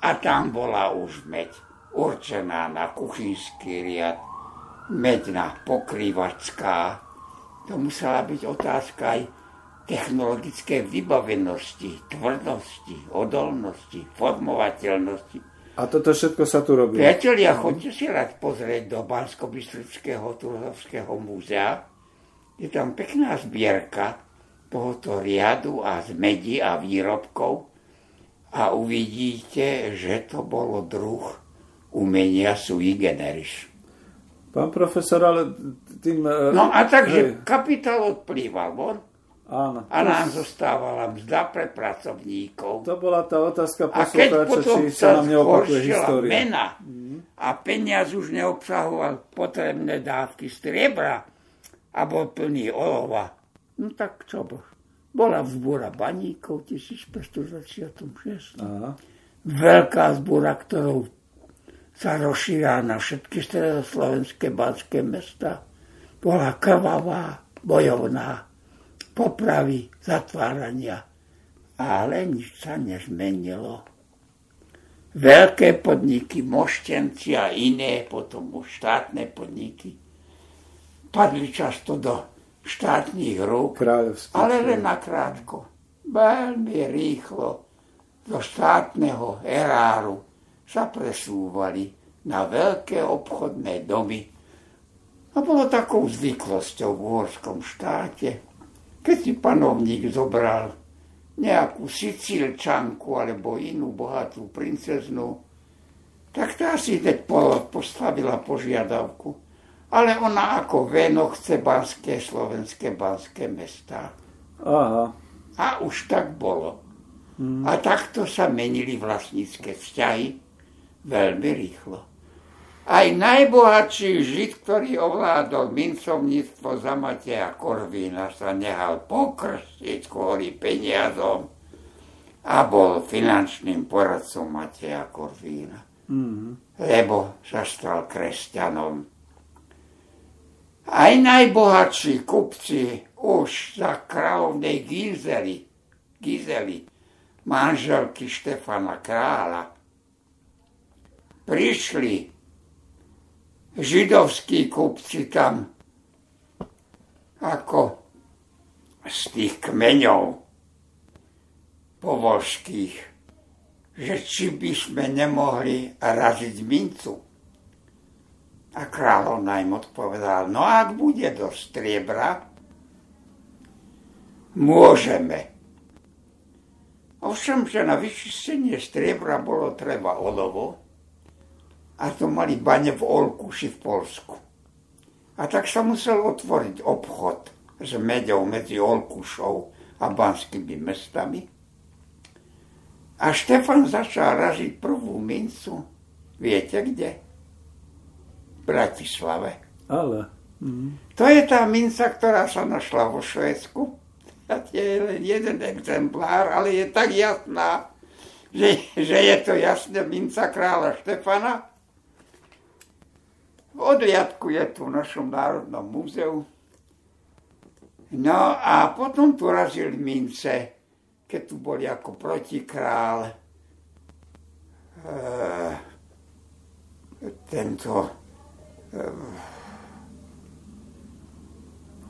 A tam bola už meď určená na kuchynský riad, meď na pokrývačská. To musela byť otázka aj technologické vybavenosti, tvrdosti, odolnosti, formovateľnosti. A toto všetko sa tu robí. Priatelia, chodte si rád pozrieť do Banskobystrického Turzovského múzea. Je tam pekná zbierka tohoto riadu a z medi a výrobkov a uvidíte, že to bolo druh umenia sui generis. Pán profesor, ale tým... No a takže hej. Kapitál odplýval von. Áno. A nám zostávala mzda pre pracovníkov. To bola tá otázka poslucháča, či sa nám neopakuje história. A keď potom sa zhoršila mena mm. a peniaz už neobsahoval potrebné dávky striebra a bol plný olova, no tak čo bol? Bola vzbúra baníkov tisícpäťstodvadsaťšesť. Aha. Veľká vzbúra, ktorou sa rozšírala na všetky stredoslovenské banské mesta. Bola krvavá, bojovná, popravy, zatvárania. Ale nič sa nezmenilo. Veľké podniky, moštenci a iné, potom už štátne podniky, padli často do štátnych rúk, ale len nakrátko. Veľmi rýchlo do štátneho eráru sa presúvali na veľké obchodné domy. A bolo takou zvyklosťou v Uhorskom štáte, keď si panovník zobral nejakú Sicílčanku alebo inú bohatú princeznu, tak tá si teď postavila požiadavku. Ale ona ako veno chce banské, slovenské, banské mestá. Aha. A už tak bolo. Mm. A takto sa menili vlastnícke vzťahy veľmi rýchlo. Aj najbohatší Žid, ktorý ovládol mincovníctvo za Mateja Korvína, sa nehal pokrstiť kvôli peniazom a bol finančným poradcom Mateja Korvína. Mm. Lebo sa stal kresťanom. Aj najbohatší kupci už za kráľovnej Gizely, Gizely, manželky Štefana kráľa, prišli židovskí kupci tam ako z tých kmeňov povolských, že či by sme nemohli raziť mincu. A kráľovna im odpovedala, no ak bude do striebra, môžeme. Ovšem, že na vyčistenie striebra bolo treba olovo a to mali bane v Olkuši v Poľsku. A tak sa musel otvoriť obchod s meďou medzi Olkušou a banskými mestami. A Štefan začal raziť prvú mincu, viete kde? Bratislave. Ale. Mm. To je tá minca, ktorá sa našla vo Švédsku. Je len jeden exemplár, ale je tak jasná, že, že je to jasne minca kráľa Štefana. V odliadku je tu v našom Národnom múzeu. No a potom tu razili mince, keď tu boli ako protikrál. Uh, tento...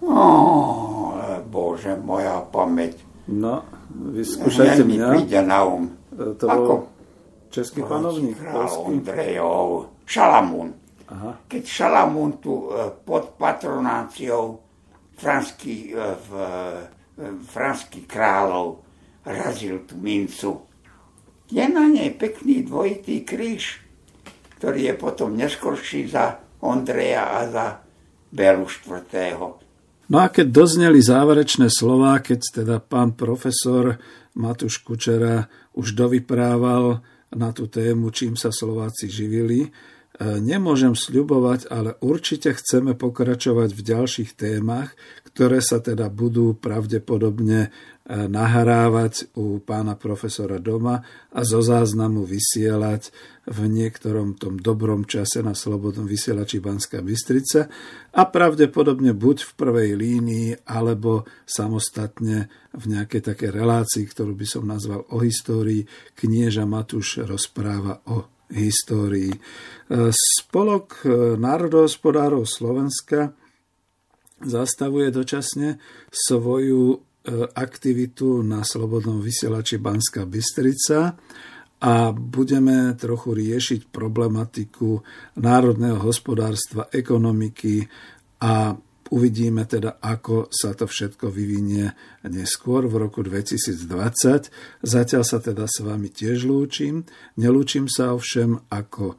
Oh, Bože, moja pamäť. No, vyskúšajte mňa. Mňa príde na um. To ako český panovník. Ondrejov, Šalamún. Aha. Keď Šalamún tu pod patronáciou franských franských kráľov razil tú mincu. Je na nej pekný dvojitý kríž, ktorý je potom neskorší za Ondreja a za Belu štvrtého. No a keď dozneli záverečné slová, keď teda pán profesor Matúš Kučera už dovyprával na tú tému, čím sa Slováci živili, nemôžem sľubovať, ale určite chceme pokračovať v ďalších témach, ktoré sa teda budú pravdepodobne nahrávať u pána profesora doma a zo záznamu vysielať v niektorom tom dobrom čase na Slobodnom vysielači Banská Bystrica a pravdepodobne buď v prvej línii, alebo samostatne v nejakej takej relácii, ktorú by som nazval o histórii. Knieža Matúš rozpráva o histórii. Spolok národohospodárov Slovenska zastavuje dočasne svoju aktivitu na Slobodnom vysielači Banská Bystrica a budeme trochu riešiť problematiku národného hospodárstva, ekonomiky a Uvidíme teda, ako sa to všetko vyvinie neskôr v roku dvetisícdvadsať. Zatiaľ sa teda s vami tiež lúčim. Nelúčim sa ovšem ako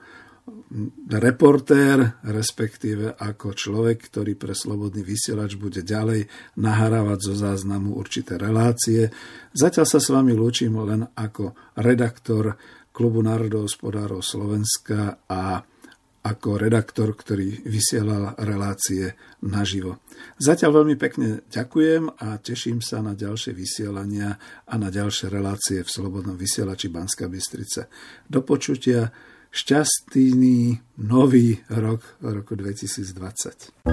reportér, respektíve ako človek, ktorý pre Slobodný vysielač bude ďalej nahrávať zo záznamu určité relácie. Zatiaľ sa s vami lúčim len ako redaktor Klubu národohospodárov Slovenska a ako redaktor, ktorý vysielal relácie naživo. Zatiaľ veľmi pekne ďakujem a teším sa na ďalšie vysielania a na ďalšie relácie v Slobodnom vysielači Banská Bystrica. Do počutia. Šťastný nový rok, roku dvetisícdvadsať.